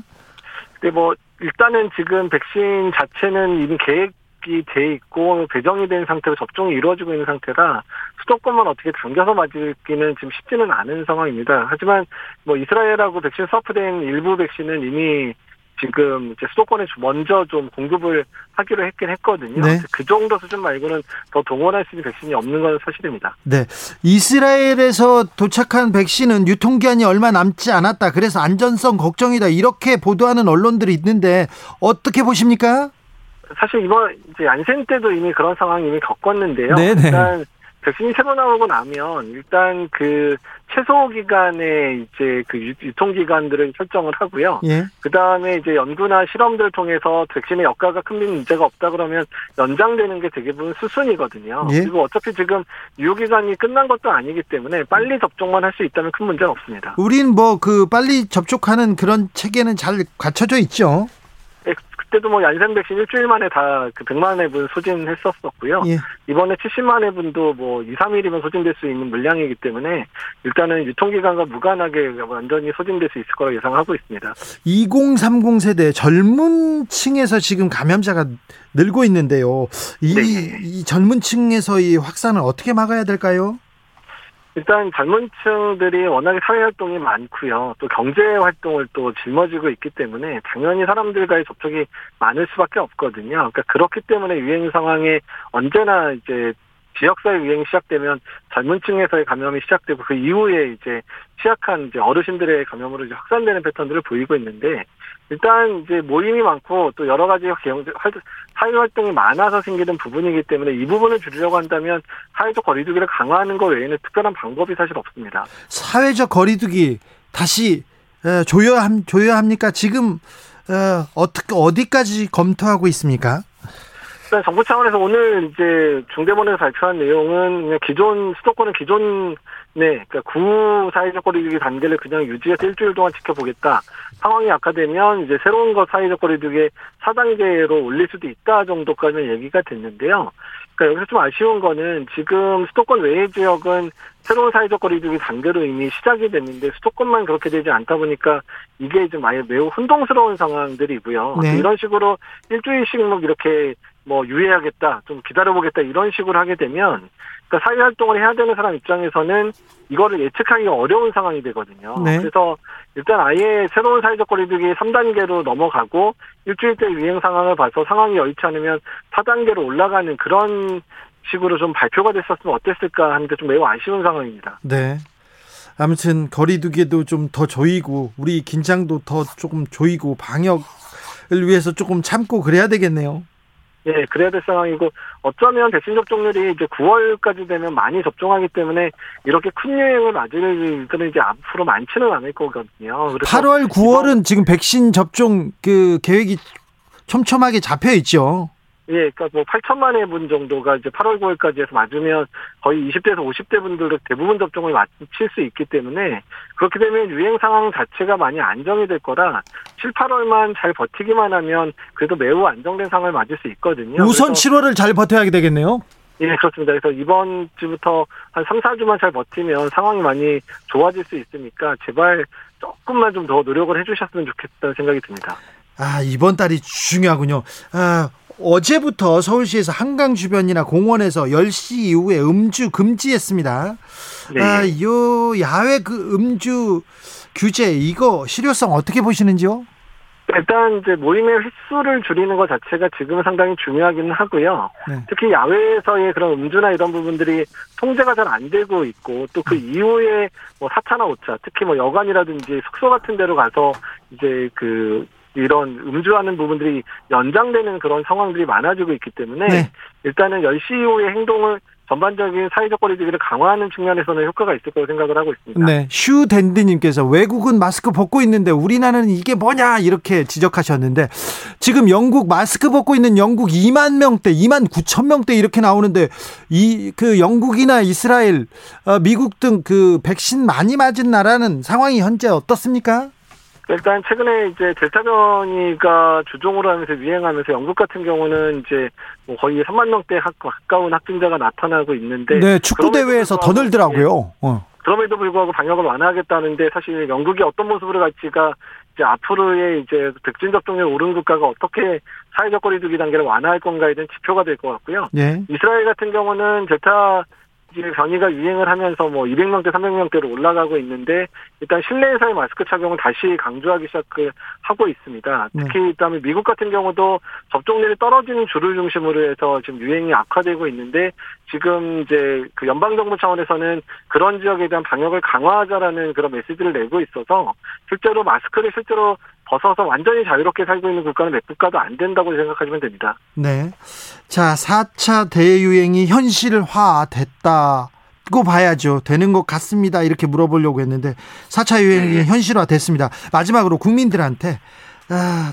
근데 뭐 일단은 지금 백신 자체는 이미 계획이 돼 있고 배정이 된 상태로 접종이 이루어지고 있는 상태라 수도권만 어떻게 당겨서 맞기는 지금 쉽지는 않은 상황입니다. 하지만 뭐 이스라엘하고 백신 스와프된 일부 백신은 이미 지금 이제 수도권에 먼저 좀 공급을 하기로 했긴 했거든요. 네. 그 정도 수준 말고는 더 동원할 수 있는 백신이 없는 건 사실입니다. 네, 이스라엘에서 도착한 백신은 유통기한이 얼마 남지 않았다. 그래서 안전성 걱정이다. 이렇게 보도하는 언론들이 있는데 어떻게 보십니까? 사실 이번 이제 얀센 때도 이미 그런 상황 이미 겪었는데요. 네네. 일단 백신이 새로 나오고 나면 일단 그 최소 기간의 이제 그 유통 기간들을 설정을 하고요. 예. 그 다음에 이제 연구나 실험들을 통해서 백신의 여가가 큰 문제가 없다 그러면 연장되는 게 대부분 수순이거든요. 예. 그리고 어차피 지금 유효 기간이 끝난 것도 아니기 때문에 빨리 접종만 할 수 있다면 큰 문제는 없습니다. 우린 뭐 그 빨리 접촉하는 그런 체계는 잘 갖춰져 있죠. 그때도 뭐 얀센 백신 일주일 만에 다 그 100만 회분 소진했었고요. 예. 이번에 70만 회분도 뭐 2, 3일이면 소진될 수 있는 물량이기 때문에 일단은 유통기간과 무관하게 완전히 소진될 수 있을 거라고 예상하고 있습니다. 2030 세대 젊은 층에서 지금 감염자가 늘고 있는데요. 이 젊은 층에서 이 확산을 어떻게 막아야 될까요? 일단 젊은 층들이 워낙에 사회활동이 많고요. 또 경제활동을 또 짊어지고 있기 때문에 당연히 사람들과의 접촉이 많을 수밖에 없거든요. 그러니까 그렇기 때문에 유행 상황에 언제나 이제 지역사회 유행이 시작되면 젊은 층에서의 감염이 시작되고 그 이후에 이제 취약한 이제 어르신들의 감염으로 이제 확산되는 패턴들을 보이고 있는데 일단 이제 모임이 많고 또 여러 가지 사회활동이 많아서 생기는 부분이기 때문에 이 부분을 줄이려고 한다면 사회적 거리두기를 강화하는 것 외에는 특별한 방법이 사실 없습니다. 사회적 거리두기 다시 조여야 합니까? 지금 어디까지 검토하고 있습니까? 일단 정부 차원에서 오늘 이제 중대본에서 발표한 내용은 기존 수도권은 기존 그러니까 구 사회적 거리두기 단계를 그냥 유지해서 일주일 동안 지켜보겠다. 상황이 악화되면 이제 새로운 거 사회적 거리두기 4단계로 올릴 수도 있다 정도까지는 얘기가 됐는데요. 그러니까 여기서 좀 아쉬운 거는 지금 수도권 외의 지역은 새로운 사회적 거리두기 단계로 이미 시작이 됐는데 수도권만 그렇게 되지 않다 보니까 이게 좀 아예 매우 혼동스러운 상황들이고요. 네. 이런 식으로 일주일씩 뭐 이렇게 뭐 유예하겠다, 좀 기다려보겠다 이런 식으로 하게 되면 그러니까 사회활동을 해야 되는 사람 입장에서는 이거를 예측하기가 어려운 상황이 되거든요. 네. 그래서 일단 아예 새로운 사회적 거리두기 3단계로 넘어가고 일주일 때 유행 상황을 봐서 상황이 여의치 않으면 4단계로 올라가는 그런 식으로 좀 발표가 됐었으면 어땠을까 하는데 좀 매우 아쉬운 상황입니다. 네. 아무튼 거리두기도 좀 더 조이고 우리 긴장도 더 조금 조이고 방역을 위해서 조금 참고 그래야 되겠네요. 예, 그래야 될 상황이고, 어쩌면 백신 접종률이 이제 9월까지 되면 많이 접종하기 때문에 이렇게 큰 여행을 맞을 일들은 이제 앞으로 많지는 않을 거거든요. 그래서 8월, 9월은 지금 백신 접종 그 계획이 촘촘하게 잡혀 있죠. 예, 그러니까 뭐 8천만의 분 정도가 이제 8월 9월까지 해서 맞으면 거의 20대에서 50대 분들도 대부분 접종을 마칠 수 있기 때문에, 그렇게 되면 유행 상황 자체가 많이 안정이 될 거라 7, 8월만 잘 버티기만 하면 그래도 매우 안정된 상황을 맞을 수 있거든요. 우선 7월을 잘 버텨야 되겠네요. 예, 그렇습니다. 그래서 이번 주부터 한 3, 4주만 잘 버티면 상황이 많이 좋아질 수 있으니까 제발 조금만 좀 더 노력을 해주셨으면 좋겠다는 생각이 듭니다. 아, 이번 달이 중요하군요. 아, 어제부터 서울시에서 한강 주변이나 공원에서 10시 이후에 음주 금지했습니다. 네. 아, 요 야외 그 음주 규제, 이거 실효성 어떻게 보시는지요? 일단 이제 모임의 횟수를 줄이는 것 자체가 지금은 상당히 중요하기는 하고요. 네. 특히 야외에서의 그런 음주나 이런 부분들이 통제가 잘 안 되고 있고, 또 그 이후에 뭐 4차나 5차, 특히 뭐 여관이라든지 숙소 같은 데로 가서 이제 그 이런 음주하는 부분들이 연장되는 그런 상황들이 많아지고 있기 때문에, 네, 일단은 10시 이후의 행동을 전반적인 사회적 거리두기를 강화하는 측면에서는 효과가 있을 거라고 생각을 하고 있습니다. 네, 슈댄디님께서 외국은 마스크 벗고 있는데 우리나라는 이게 뭐냐 이렇게 지적하셨는데, 지금 영국 마스크 벗고 있는 영국 2만 명대, 2만 9천 명대 이렇게 나오는데, 이 그 영국이나 이스라엘, 미국 등 그 백신 많이 맞은 나라는 상황이 현재 어떻습니까? 일단 최근에 이제 델타 변이가 주종으로 하면서 유행하면서 영국 같은 경우는 이제 뭐 거의 3만 명대 가까운 확진자가 나타나고 있는데, 네, 축구 대회에서 더 늘더라고요. 그럼에도 불구하고 방역을 완화하겠다는데, 사실 영국이 어떤 모습으로 갈지가 이제 앞으로의 이제 백신 접종률 오른 국가가 어떻게 사회적 거리두기 단계를 완화할 건가에 대한 지표가 될 것 같고요. 네. 이스라엘 같은 경우는 델타 이제 변이가 유행을 하면서 뭐 200명대, 300명대로 올라가고 있는데, 일단 실내에서의 마스크 착용을 다시 강조하기 시작하고 있습니다. 특히 그다음에 미국 같은 경우도 접종률이 떨어지는 주를 중심으로 해서 지금 유행이 악화되고 있는데, 지금 이제 그 연방정부 차원에서는 그런 지역에 대한 방역을 강화하자라는 그런 메시지를 내고 있어서, 실제로 마스크를 실제로 벗어서 완전히 자유롭게 살고 있는 국가는 몇 국가도 안 된다고 생각하시면 됩니다. 네. 자, 4차 대유행이 현실화됐다고 봐야죠. 되는 것 같습니다. 이렇게 물어보려고 했는데 4차 유행이 현실화됐습니다. 마지막으로 국민들한테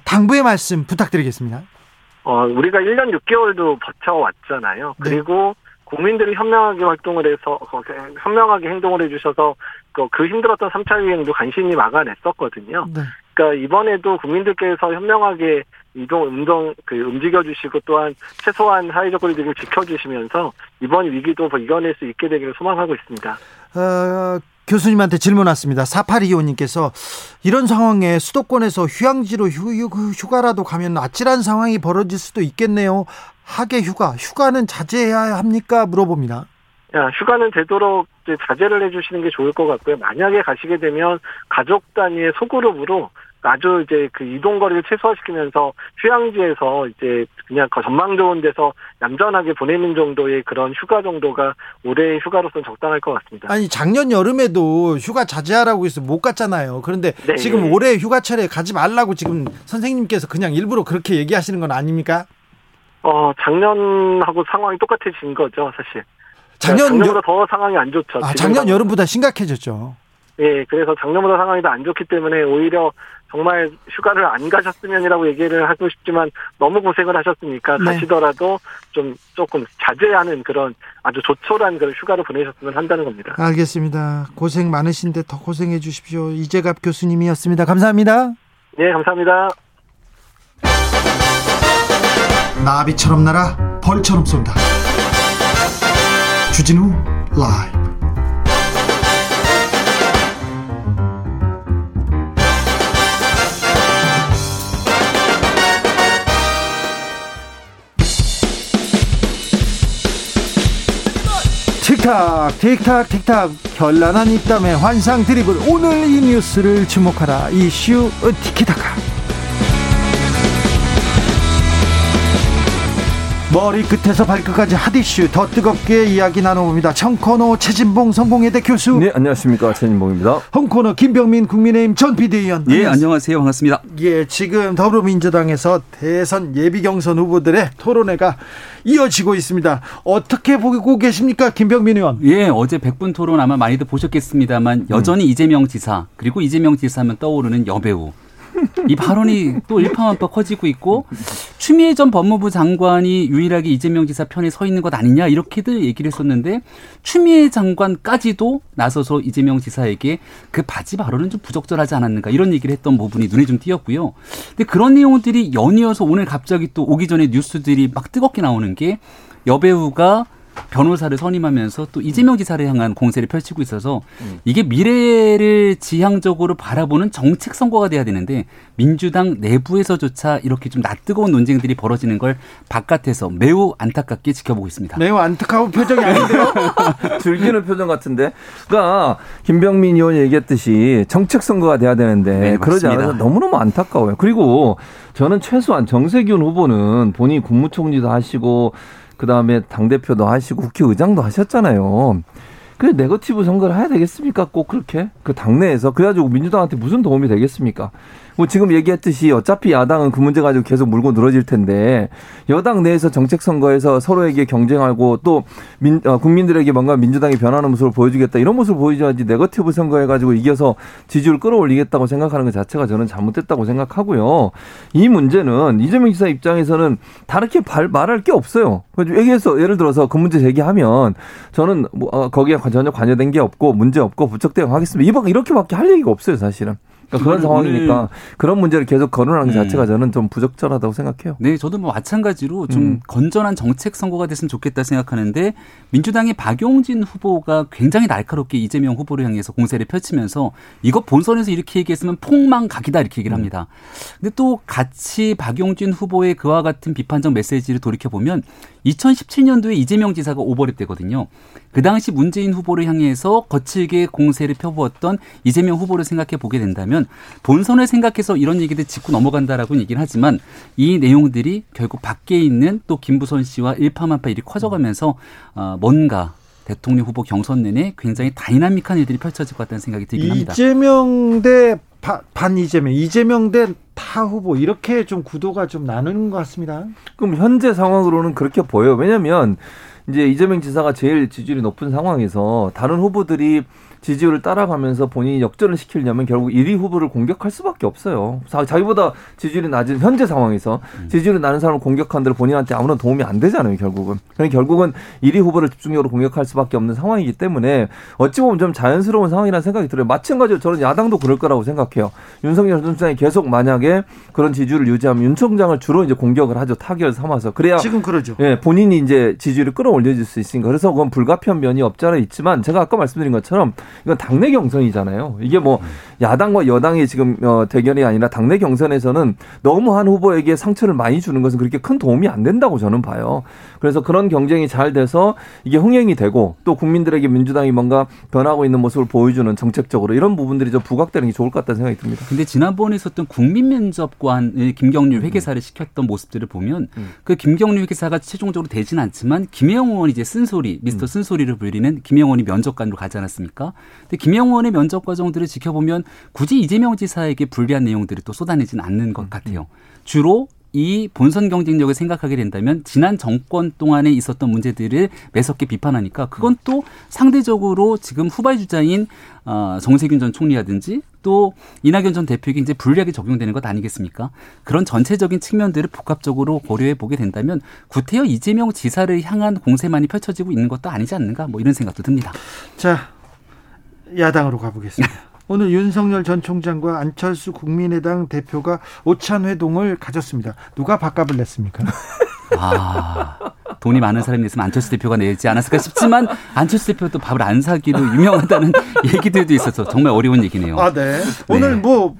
당부의 말씀 부탁드리겠습니다. 우리가 1년 6개월도 버텨왔잖아요. 그리고 네, 국민들이 현명하게 활동을 해서, 현명하게 행동을 해주셔서 그 힘들었던 3차 유행도 간신히 막아냈었거든요. 네. 그러니까 이번에도 국민들께서 현명하게 움직여주시고, 또한 최소한 사회적 거리두기를 지켜주시면서 이번 위기도 이겨낼 수 있게 되기를 소망하고 있습니다. 교수님한테 질문 왔습니다. 4825님께서 이런 상황에 수도권에서 휴양지로 휴가라도 가면 아찔한 상황이 벌어질 수도 있겠네요. 하계 휴가는 자제해야 합니까? 물어봅니다. 휴가는 되도록 자제를 해주시는 게 좋을 것 같고요. 만약에 가시게 되면 가족 단위의 소그룹으로 아주 이제 그 이동 거리를 최소화시키면서 휴양지에서 이제 그냥 전망 좋은 데서 얌전하게 보내는 정도의 그런 휴가 정도가 올해의 휴가로서는 적당할 것 같습니다. 아니, 작년 여름에도 휴가 자제하라고 해서 못 갔잖아요. 그런데 네, 지금 올해 휴가철에 가지 말라고 지금 선생님께서 그냥 일부러 그렇게 얘기하시는 건 아닙니까? 작년하고 상황이 똑같아진 거죠, 사실. 작년보다 더 상황이 안 좋죠. 작년 여름보다 심각해졌죠. 예, 그래서 작년보다 상황이 더 안 좋기 때문에 오히려 정말 휴가를 안 가셨으면이라고 얘기를 하고 싶지만 너무 고생을 하셨으니까, 네, 가시더라도 좀 조금 자제하는 그런 아주 조촐한 그런 휴가를 보내셨으면 한다는 겁니다. 알겠습니다. 고생 많으신데 더 고생해 주십시오. 이재갑 교수님이었습니다. 감사합니다. 예, 감사합니다. 나비처럼 날아 벌처럼 쏜다. 주진우 라이브. 틱탁 결란한 입담의 환상 드리블. 오늘 이 뉴스를 주목하라. 이슈 티키타카. 머리끝에서 발끝까지 핫이슈 더 뜨겁게 이야기 나눠봅니다. 청코너 최진봉 성공회대 교수. 네, 안녕하십니까, 최진봉입니다. 홍코너 김병민 국민의힘 전 비대위원. 예, 안녕하세요, 반갑습니다. 예, 지금 더불어민주당에서 대선 예비 경선 후보들의 토론회가 이어지고 있습니다. 어떻게 보고 계십니까, 김병민 의원? 예, 어제 100분 토론 아마 많이들 보셨겠습니다만 여전히 이재명 지사, 그리고 이재명 지사하면 떠오르는 여배우. 이 발언이 또 일파만파 커지고 있고, 추미애 전 법무부 장관이 유일하게 이재명 지사 편에 서 있는 것 아니냐 이렇게들 얘기를 했었는데, 추미애 장관까지도 나서서 이재명 지사에게 그 바지 발언은 좀 부적절하지 않았는가 이런 얘기를 했던 부분이 눈에 좀 띄었고요. 근데 그런 내용들이 연이어서 오늘 갑자기 또 오기 전에 뉴스들이 막 뜨겁게 나오는 게, 여배우가 변호사를 선임하면서 또 이재명 지사를 향한 공세를 펼치고 있어서, 이게 미래를 지향적으로 바라보는 정책 선거가 돼야 되는데 민주당 내부에서조차 이렇게 좀 낯뜨거운 논쟁들이 벌어지는 걸 바깥에서 매우 안타깝게 지켜보고 있습니다. 매우 안타까운 표정이 아닌데요? 즐기는 표정 같은데. 그러니까 김병민 의원이 얘기했듯이 정책 선거가 돼야 되는데, 네, 그러지 않아서 너무너무 안타까워요. 그리고 저는 최소한 정세균 후보는 본인이 국무총리도 하시고 그다음에 당대표도 하시고 국회의장도 하셨잖아요. 그래, 네거티브 선거를 해야 되겠습니까? 꼭 그렇게? 그 당내에서. 그래가지고 민주당한테 무슨 도움이 되겠습니까? 뭐 지금 얘기했듯이 어차피 야당은 그 문제 가지고 계속 물고 늘어질 텐데, 여당 내에서 정책 선거에서 서로에게 경쟁하고 또 국민들에게 뭔가 민주당이 변하는 모습을 보여주겠다, 이런 모습을 보여줘야지, 네거티브 선거 해가지고 이겨서 지지율 끌어올리겠다고 생각하는 것 자체가 저는 잘못됐다고 생각하고요. 이 문제는 이재명 지사 입장에서는 다르게 말할 게 없어요. 얘기해서 예를 들어서 그 문제 제기하면 저는 뭐 거기에 전혀 관여된 게 없고 문제 없고 부쩍 대응하겠습니다, 이렇게밖에 할 얘기가 없어요, 사실은. 그러니까 그런 상황이니까 그런 문제를 계속 거론하는 자체가 저는 좀 부적절하다고 생각해요. 네, 저도 뭐 마찬가지로 좀 건전한 정책 선거가 됐으면 좋겠다 생각하는데, 민주당의 박용진 후보가 굉장히 날카롭게 이재명 후보를 향해서 공세를 펼치면서 이거 본선에서 이렇게 얘기했으면 폭망각이다 이렇게 얘기를 합니다. 근데 또 같이 박용진 후보의 그와 같은 비판적 메시지를 돌이켜보면 2017년도에 이재명 지사가 오버랩 되거든요. 그 당시 문재인 후보를 향해서 거칠게 공세를 펴부었던 이재명 후보를 생각해 보게 된다면, 본선을 생각해서 이런 얘기들 짚고 넘어간다라고 얘기를 하지만, 이 내용들이 결국 밖에 있는 또 김부선 씨와 일파만파 일이 커져가면서 뭔가 대통령 후보 경선 내내 굉장히 다이나믹한 일들이 펼쳐질 것 같다는 생각이 들긴 합니다. 이재명 대 반 이재명, 이재명 대 타 후보, 이렇게 좀 구도가 좀 나누는 것 같습니다. 그럼 현재 상황으로는 그렇게 보여요. 왜냐하면 이제 이재명 지사가 제일 지지율이 높은 상황에서 다른 후보들이 지지율을 따라가면서 본인이 역전을 시키려면 결국 1위 후보를 공격할 수밖에 없어요. 자기보다 지지율이 낮은 현재 상황에서 지지율이 낮은 사람을 공격한들 본인한테 아무런 도움이 안 되잖아요, 결국은. 그러니까 결국은 1위 후보를 집중적으로 공격할 수밖에 없는 상황이기 때문에 어찌 보면 좀 자연스러운 상황이라는 생각이 들어요. 마찬가지로 저는 야당도 그럴 거라고 생각해요. 윤석열 전 총장이 계속 만약에 그런 지지율을 유지하면 윤 총장을 주로 이제 공격을 하죠, 타결 삼아서. 그래야 지금 그러죠. 예, 본인이 이제 지지율을 끌어올려줄 수 있으니까. 그래서 그건 불가피한 면이 없지 않아 있지만, 제가 아까 말씀드린 것처럼 이건 당내 경선이잖아요. 이게 뭐 야당과 여당의 지금 대결이 아니라 당내 경선에서는 너무 한 후보에게 상처를 많이 주는 것은 그렇게 큰 도움이 안 된다고 저는 봐요. 그래서 그런 경쟁이 잘 돼서 이게 흥행이 되고, 또 국민들에게 민주당이 뭔가 변하고 있는 모습을 보여주는, 정책적으로 이런 부분들이 좀 부각되는 게 좋을 것 같다는 생각이 듭니다. 근데 지난번에 있었던 국민 면접관의 김경률 회계사를 시켰던 모습들을 보면, 그 김경률 회계사가 최종적으로 되진 않지만 김혜영 의원이 이제 쓴소리, 미스터 쓴소리를 불리는 김혜영 의원이 면접관으로 가지 않았습니까? 근데 김영 의원의 면접 과정들을 지켜보면 굳이 이재명 지사에게 불리한 내용들을 또 쏟아내진 않는 것 같아요. 주로 이 본선 경쟁력을 생각하게 된다면 지난 정권 동안에 있었던 문제들을 매섭게 비판하니까, 그건 또 상대적으로 지금 후발 주자인 정세균 전 총리라든지 또 이낙연 전 대표에게 이제 불리하게 적용되는 것 아니겠습니까? 그런 전체적인 측면들을 복합적으로 고려해 보게 된다면 구태여 이재명 지사를 향한 공세만이 펼쳐지고 있는 것도 아니지 않는가, 뭐 이런 생각도 듭니다. 자, 야당으로 가보겠습니다. 오늘 윤석열 전 총장과 안철수 국민의당 대표가 오찬 회동을 가졌습니다. 누가 밥값을 냈습니까? 아, 돈이 많은 사람이 있으면 안철수 대표가 내지 않았을까 싶지만, 안철수 대표도 밥을 안 사기로 유명하다는 얘기들도 있어서 정말 어려운 얘기네요. 아, 네. 오늘 뭐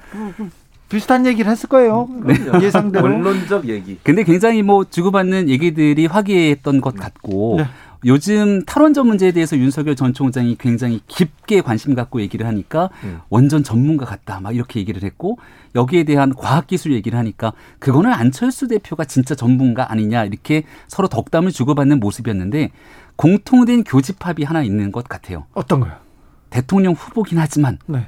비슷한 얘기를 했을 거예요. 네. 예상대로. 언론적 얘기. 근데 굉장히 뭐 주고받는 얘기들이 화기애애했던 것 같고, 네. 요즘 탈원전 문제에 대해서 윤석열 전 총장이 굉장히 깊게 관심 갖고 얘기를 하니까 원전 전문가 같다 막 이렇게 얘기를 했고, 여기에 대한 과학기술 얘기를 하니까 그거는 안철수 대표가 진짜 전문가 아니냐 이렇게 서로 덕담을 주고받는 모습이었는데, 공통된 교집합이 하나 있는 것 같아요. 어떤 거요? 대통령 후보긴 하지만 네.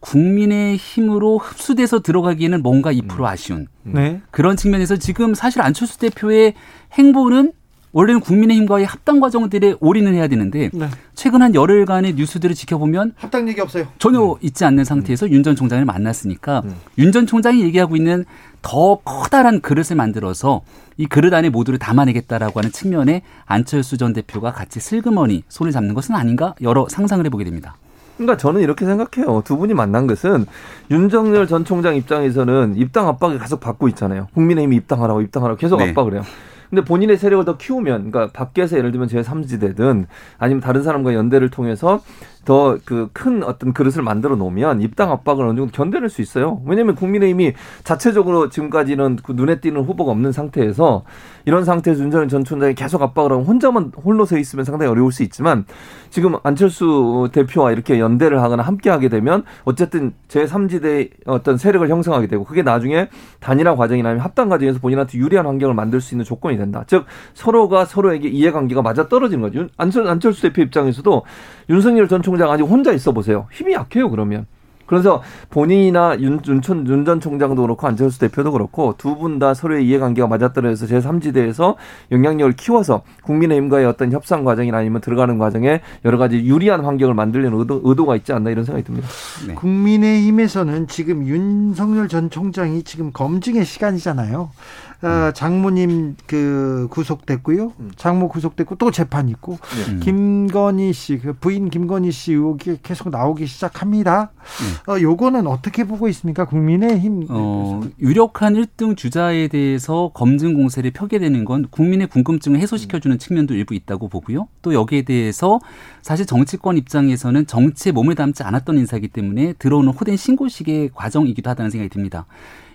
국민의힘으로 흡수돼서 들어가기에는 뭔가 2% 아쉬운 네. 그런 측면에서 지금 사실 안철수 대표의 행보는 원래는 국민의힘과의 합당 과정들에 올인을 해야 되는데 네. 최근 한 열흘간의 뉴스들을 지켜보면 합당 얘기 없어요. 전혀 있지 않는 상태에서 윤 전 총장을 만났으니까 윤 전 총장이 얘기하고 있는 더 커다란 그릇을 만들어서 이 그릇 안에 모두를 담아내겠다라고 하는 측면에 안철수 전 대표가 같이 슬그머니 손을 잡는 것은 아닌가 여러 상상을 해보게 됩니다. 그러니까 저는 이렇게 생각해요. 두 분이 만난 것은 윤석열 전 총장 입장에서는 입당 압박을 계속 받고 있잖아요. 국민의힘이 입당하라고 계속 네. 압박을 해요. 근데 본인의 세력을 더 키우면, 그러니까 밖에서 예를 들면 제3지대든 아니면 다른 사람과 연대를 통해서 더 그 큰 어떤 그릇을 만들어 놓으면 입당 압박을 어느 정도 견뎌낼 수 있어요. 왜냐하면 국민의힘이 자체적으로 지금까지는 그 눈에 띄는 후보가 없는 상태에서, 이런 상태에서 윤석열 전 총장이 계속 압박을 하고 홀로 서 있으면 상당히 어려울 수 있지만, 지금 안철수 대표와 이렇게 연대를 하거나 함께하게 되면 어쨌든 제3지대의 어떤 세력을 형성하게 되고, 그게 나중에 단일화 과정이나 아니면 합당 과정에서 본인한테 유리한 환경을 만들 수 있는 조건이 된다. 즉 서로가 서로에게 이해관계가 맞아떨어지는 거죠. 안철수 대표 입장에서도 윤석열 전 총장 아직 혼자 있어 보세요. 힘이 약해요. 그러면 그래서 본인이나 윤 전 총장도 그렇고 안철수 대표도 그렇고 두 분 다 서로의 이해관계가 맞아떨어져서 제3지대에서 영향력을 키워서 국민의힘과의 어떤 협상 과정이나 아니면 들어가는 과정에 여러 가지 유리한 환경을 만들려는 의도가 있지 않나 이런 생각이 듭니다. 네. 국민의힘에서는 지금 윤석열 전 총장이 지금 검증의 시간이잖아요. 장모님 그 구속됐고요. 장모 구속됐고 또 재판 있고 김건희 씨 그 부인 김건희 씨 의혹이 계속 나오기 시작합니다. 요거는 어떻게 보고 있습니까? 국민의힘 유력한 1등 주자에 대해서 검증 공세를 펴게 되는 건 국민의 궁금증을 해소시켜주는 측면도 일부 있다고 보고요. 또 여기에 대해서 사실 정치권 입장에서는 정치에 몸을 담지 않았던 인사이기 때문에 들어오는 호된 신고식의 과정이기도 하다는 생각이 듭니다.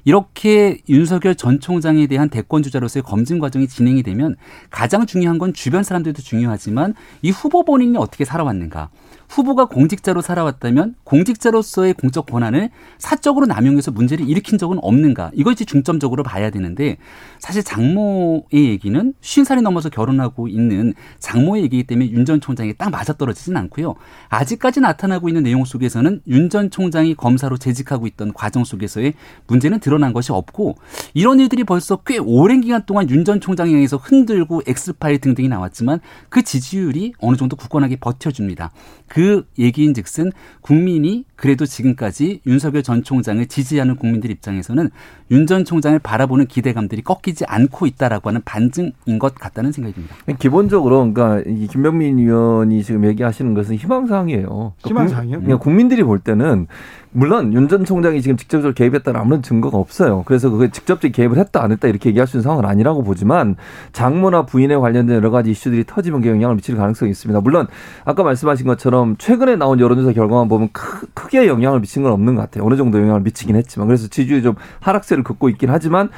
이렇게 윤석열 전 총장에 대한 대권 주자로서의 검증 과정이 진행이 되면 가장 중요한 건 주변 사람들도 중요하지만 이 후보 본인이 어떻게 살아왔는가. 후보가 공직자로 살아왔다면 공직자로서의 공적 권한을 사적으로 남용해서 문제를 일으킨 적은 없는가. 이것이 중점적으로 봐야 되는데, 사실 장모의 얘기는 50살이 넘어서 결혼하고 있는 장모의 얘기이기 때문에 윤 전 총장이 딱 맞아떨어지진 않고요. 아직까지 나타나고 있는 내용 속에서는 윤 전 총장이 검사로 재직하고 있던 과정 속에서의 문제는 드러난 것이 없고, 이런 일들이 벌써 꽤 오랜 기간 동안 윤 전 총장에 의해서 흔들고 엑스파일 등등이 나왔지만 그 지지율이 어느 정도 굳건하게 버텨줍니다. 그 얘기인즉슨 국민이 그래도 지금까지 윤석열 전 총장을 지지하는 국민들 입장에서는 윤 전 총장을 바라보는 기대감들이 꺾이지 않고 있다라고 하는 반증인 것 같다는 생각이 듭니다. 기본적으로 그러니까 김병민 의원이 지금 얘기하시는 것은 희망사항이에요. 희망사항이요? 그러니까 국민들이 볼 때는 물론 윤 전 총장이 지금 직접적으로 개입했다는 아무런 증거가 없어요. 그래서 그게 직접적 개입을 했다 안 했다 이렇게 얘기할 수 있는 상황은 아니라고 보지만, 장모나 부인에 관련된 여러 가지 이슈들이 터지면 그 영향을 미칠 가능성이 있습니다. 물론 아까 말씀하신 것처럼 최근에 나온 여론조사 결과만 보면 크게 영향을 미친 건 없는 것 같아요. 어느 정도 영향을 미치긴 했지만, 그래서 지지율이 좀 하락세를 긋고 있긴 하지만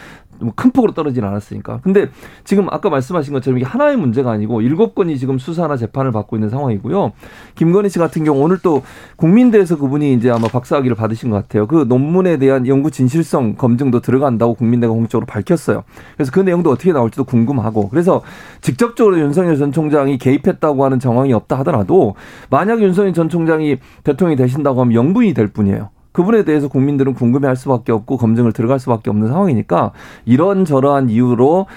뭐 큰 폭으로 떨어지진 않았으니까. 근데 지금 아까 말씀하신 것처럼 이게 하나의 문제가 아니고 7건이 지금 수사나 재판을 받고 있는 상황이고요. 김건희 씨 같은 경우 오늘 또 국민대에서 그분이 이제 아마 박사학위를 받으신 것 같아요. 그 논문에 대한 연구 진실성 검증도 들어간다고 국민대가 공식적으로 밝혔어요. 그래서 그 내용도 어떻게 나올지도 궁금하고, 그래서 직접적으로 윤석열 전 총장이 개입했다고 하는 정황이 없다 하더라도 만약 윤석열 전 총장이 대통령이 되신다고 하면 영부인이 될 뿐이에요. 그분에 대해서 국민들은 궁금해할 수밖에 없고 검증을 들어갈 수밖에 없는 상황이니까, 이런저러한 이유로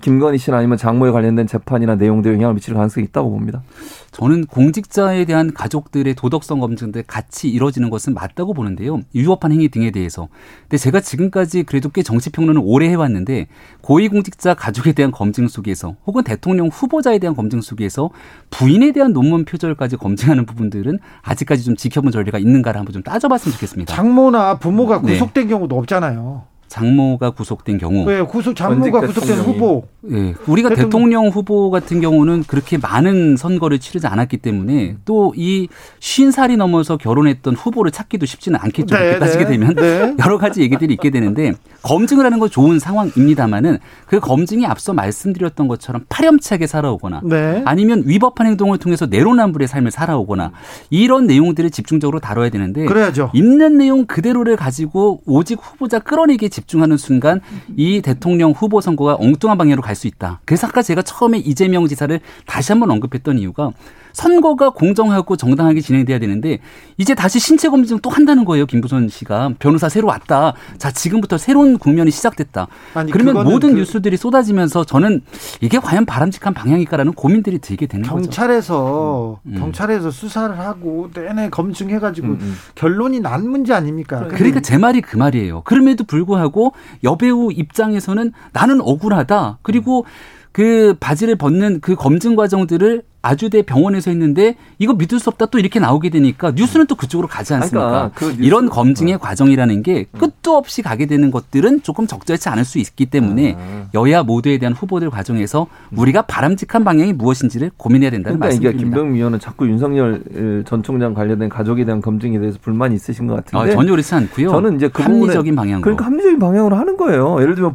김건희 씨나 아니면 장모에 관련된 재판이나 내용들에 영향을 미칠 가능성이 있다고 봅니다. 저는 공직자에 대한 가족들의 도덕성 검증들 같이 이루어지는 것은 맞다고 보는데요. 위법한 행위 등에 대해서. 근데 제가 지금까지 그래도 꽤 정치평론을 오래 해왔는데, 고위공직자 가족에 대한 검증 속에서 혹은 대통령 후보자에 대한 검증 속에서 부인에 대한 논문 표절까지 검증하는 부분들은 아직까지 좀 지켜본 전례가 있는가를 한번 좀 따져봤으면 좋겠습니다. 장모나 부모가 구속된 경우도 없잖아요. 장모가 구속된 경우. 네, 장모가 구속된 후보. 네, 우리가 대통령 후보 같은 경우는 그렇게 많은 선거를 치르지 않았기 때문에 또 이 50살이 넘어서 결혼했던 후보를 찾기도 쉽지는 않겠죠. 네, 그렇게 따지게 되면 네. 여러 가지 얘기들이 있게 되는데 검증을 하는 건 좋은 상황입니다만은 그 검증이 앞서 말씀드렸던 것처럼 파렴치하게 살아오거나 네. 아니면 위법한 행동을 통해서 내로남불의 삶을 살아오거나 이런 내용들을 집중적으로 다뤄야 되는데 그래야죠. 있는 내용 그대로를 가지고 오직 후보자 끌어내기에 집중하는 순간 이 대통령 후보 선거가 엉뚱한 방향으로 갈 수 있다. 그래서 아까 제가 처음에 이재명 지사를 다시 한번 언급했던 이유가 선거가 공정하고 정당하게 진행돼야 되는데 이제 다시 신체 검증 또 한다는 거예요. 김부선 씨가 변호사 새로 왔다. 자 지금부터 새로운 국면이 시작됐다. 아니, 그러면 모든 뉴스들이 쏟아지면서 저는 이게 과연 바람직한 방향일까라는 고민들이 들게 되는 거죠. 경찰에서 수사를 하고 내내 검증해가지고 결론이 난 문제 아닙니까? 그러니까 제 말이 그 말이에요. 그럼에도 불구하고 여배우 입장에서는 나는 억울하다. 그리고 그 바지를 벗는 그 검증 과정들을 아주대 병원에서 했는데 이거 믿을 수 없다 또 이렇게 나오게 되니까 뉴스는 또 그쪽으로 가지 않습니까? 그러니까 그 뉴스, 이런 검증의 과정이라는 게 끝도 없이 가게 되는 것들은 조금 적절치 않을 수 있기 때문에 여야 모두에 대한 후보들 과정에서 우리가 바람직한 방향이 무엇인지를 고민해야 된다는 말씀입니다. 그러니까 김병민 의원은 자꾸 윤석열 전 총장 관련된 가족에 대한 검증에 대해서 불만이 있으신 것 같은데 전혀 그렇지 않고요. 저는 이제 그 합리적인 방향으로. 그러니까 합리적인 방향으로 하는 거예요. 예를 들면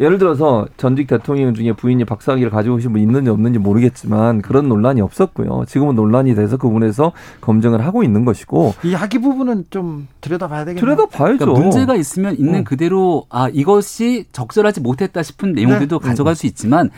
예를 들어서 전직 대통령 중에 부인이 박사학위를 가지고 오신 분 있는지 없는지 모르겠지만 그런 논란이 없었고요. 지금은 논란이 돼서 그분에서 검증을 하고 있는 것이고 이 학위 부분은 좀 들여다봐야 되겠네요. 들여다봐야죠. 그러니까 문제가 있으면 있는 그대로 이것이 적절하지 못했다 싶은 내용들도 네. 가져갈 수 있지만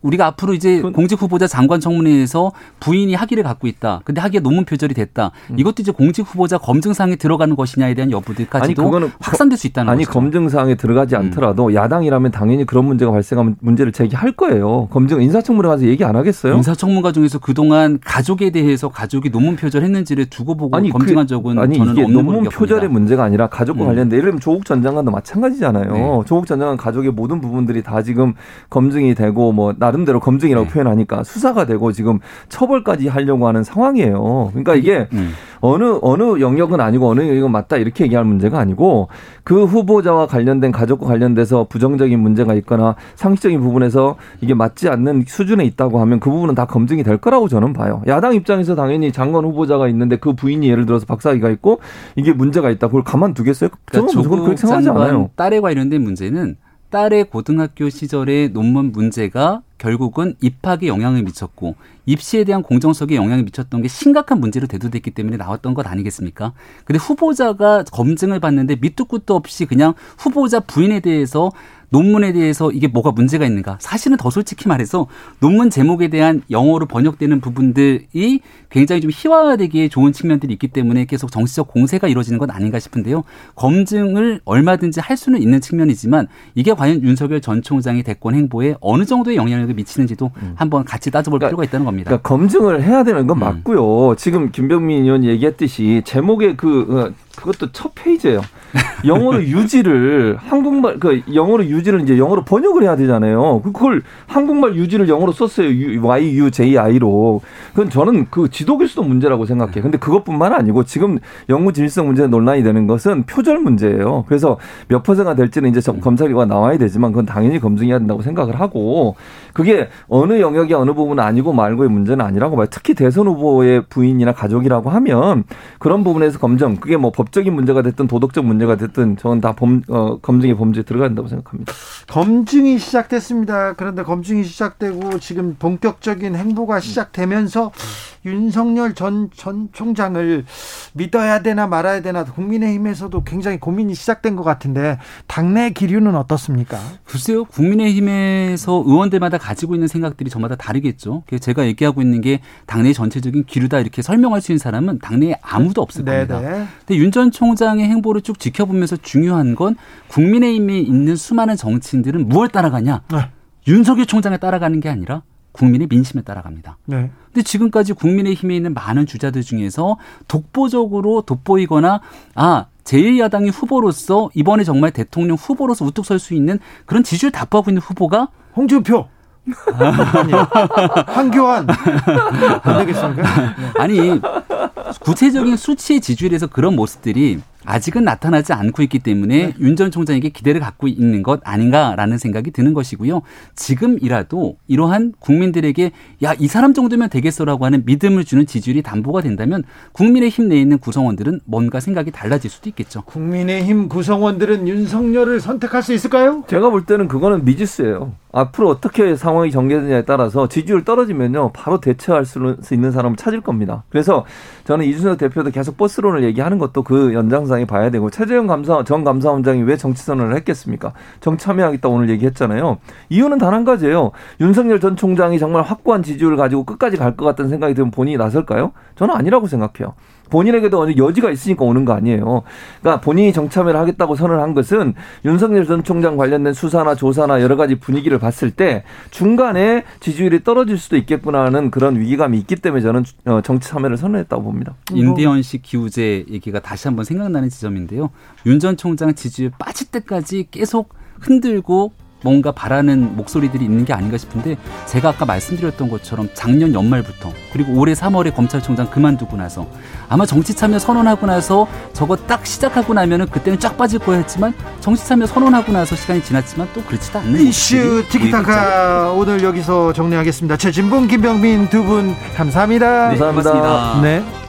우리가 앞으로 이제 공직 후보자 장관 청문회에서 부인이 학위를 갖고 있다. 근데 학위가 논문 표절이 됐다. 이것도 이제 공직 후보자 검증 사항에 들어가는 것이냐에 대한 여부들까지도 확산될 수 있다는 거죠. 검증 사항에 들어가지 않더라도 야당이라면 당연히 그런 문제가 발생하면 문제를 제기할 거예요. 검증 인사청문회 가서 얘기 안 하겠어요? 인사청문가 중에서 그동안 가족에 대해서 가족이 논문 표절했는지를 두고 보고 검증한 적은 저는 없는 걸로 기억합니다. 논문 표절의 문제가 아니라 가족과 관련된 예를 들면 조국 전 장관도 마찬가지잖아요. 네. 조국 전 장관 가족의 모든 부분들이 다 지금 검증이 되고 나름대로 검증이라고 네. 표현하니까 수사가 되고 지금 처벌까지 하려고 하는 상황이에요. 그러니까 이게 어느 영역은 아니고 어느 영역은 맞다 이렇게 얘기할 문제가 아니고 그 후보자와 관련된 가족과 관련돼서 부정적인 문제가 있거나 상식적인 부분에서 이게 맞지 않는 수준에 있다고 하면 그 부분은 다 검증이 될 거라고 저는 봐요. 야당 입장에서 당연히 장관 후보자가 있는데 그 부인이 예를 들어서 박사학위가 있고 이게 문제가 있다. 그걸 가만두겠어요? 그러니까 저는 그렇게 생각하지 않아요. 딸에 관련된 문제는 딸의 고등학교 시절의 논문 문제가 결국은 입학에 영향을 미쳤고 입시에 대한 공정성에 영향을 미쳤던 게 심각한 문제로 대두됐기 때문에 나왔던 것 아니겠습니까? 그런데 후보자가 검증을 받는데 밑도 끝도 없이 그냥 후보자 부인에 대해서 논문에 대해서 이게 뭐가 문제가 있는가? 사실은 더 솔직히 말해서 논문 제목에 대한 영어로 번역되는 부분들이 굉장히 좀 희화화되기에 좋은 측면들이 있기 때문에 계속 정치적 공세가 이루어지는 건 아닌가 싶은데요. 검증을 얼마든지 할 수는 있는 측면이지만 이게 과연 윤석열 전 총장의 대권 행보에 어느 정도의 영향을 미치는지도 한번 같이 따져볼 필요가 있다는 겁니다. 그러니까 검증을 해야 되는 건 맞고요. 지금 김병민 의원이 얘기했듯이 제목에 그것도 첫 페이지예요. 영어로 유지를 한국말 영어로 유지를 이제 영어로 번역을 해야 되잖아요. 그걸 한국말 유지를 영어로 썼어요. YUJI로. 그건 저는 그 지도교수도 문제라고 생각해요. 근데 그것뿐만 아니고 지금 영구 진실성 문제 논란이 되는 것은 표절 문제예요. 그래서 몇 퍼센트가 될지는 이제 검사 결과 나와야 되지만 그건 당연히 검증해야 된다고 생각을 하고 그게 어느 영역이 어느 부분은 아니고 말고의 문제는 아니라고 봐요. 특히 대선 후보의 부인이나 가족이라고 하면 그런 부분에서 검증 그게 뭐 법적인 문제가 됐든 도덕적 문제가 됐든 저는 다 검증의 범죄에 들어간다고 생각합니다. 검증이 시작됐습니다. 그런데 검증이 시작되고 지금 본격적인 행보가 시작되면서 윤석열 전 총장을 믿어야 되나 말아야 되나 국민의힘에서도 굉장히 고민이 시작된 것 같은데 당내 기류는 어떻습니까? 글쎄요. 국민의힘에서 의원들마다 가지고 있는 생각들이 저마다 다르겠죠. 그래서 제가 얘기하고 있는 게 당내 전체적인 기류다 이렇게 설명할 수 있는 사람은 당내에 아무도 없을 겁니다. 근데 윤 전 총장의 행보를 쭉 지켜보면서 중요한 건 국민의힘에 있는 수많은 정치인들은 무엇을 따라가냐? 네. 윤석열 총장에 따라가는 게 아니라 국민의 민심에 따라갑니다. 네. 근데 지금까지 국민의힘에 있는 많은 주자들 중에서 독보적으로 돋보이거나 제1야당의 후보로서 이번에 정말 대통령 후보로서 우뚝 설 수 있는 그런 지지를 답보하고 있는 후보가 홍준표. 황교안 안 되겠습니까? 네. 아니 구체적인 수치의 지지율에서 그런 모습들이 아직은 나타나지 않고 있기 때문에 네. 윤 전 총장에게 기대를 갖고 있는 것 아닌가라는 생각이 드는 것이고요. 지금이라도 이러한 국민들에게 야, 이 사람 정도면 되겠어라고 하는 믿음을 주는 지지율이 담보가 된다면 국민의힘 내에 있는 구성원들은 뭔가 생각이 달라질 수도 있겠죠. 국민의힘 구성원들은 윤석열을 선택할 수 있을까요? 제가 볼 때는 그거는 미지수예요. 앞으로 어떻게 상황이 전개되느냐에 따라서 지지율 떨어지면요 바로 대처할 수 있는 사람을 찾을 겁니다. 그래서 저는 이준석 대표도 계속 버스론을 얘기하는 것도 그 연장상에 봐야 되고, 최재형 전 감사원장이 왜 정치선언을 했겠습니까? 정참여하겠다 오늘 얘기했잖아요. 이유는 단 한 가지예요. 윤석열 전 총장이 정말 확고한 지지율을 가지고 끝까지 갈 것 같다는 생각이 들면 본인이 나설까요? 저는 아니라고 생각해요. 본인에게도 어느 여지가 있으니까 오는 거 아니에요. 그러니까 본인이 정참여를 하겠다고 선언한 것은 윤석열 전 총장 관련된 수사나 조사나 여러 가지 분위기를 봤을 때 중간에 지지율이 떨어질 수도 있겠구나 하는 그런 위기감이 있기 때문에 저는 정치 참여를 선언했다고 봅니다. 임대현식 기우제 얘기가 다시 한번 생각나는 지점인데요. 윤 전 총장 지지율 빠질 때까지 계속 흔들고 뭔가 바라는 목소리들이 있는 게 아닌가 싶은데, 제가 아까 말씀드렸던 것처럼 작년 연말부터 그리고 올해 3월에 검찰총장 그만두고 나서 아마 정치참여 선언하고 나서 저거 딱 시작하고 나면은 그때는 쫙 빠질 거야 했지만 정치참여 선언하고 나서 시간이 지났지만 또 그렇지도 않는 이슈 티키타카 오늘 여기서 정리하겠습니다. 최진봉, 김병민 두 분 감사합니다. 네, 감사합니다. 네.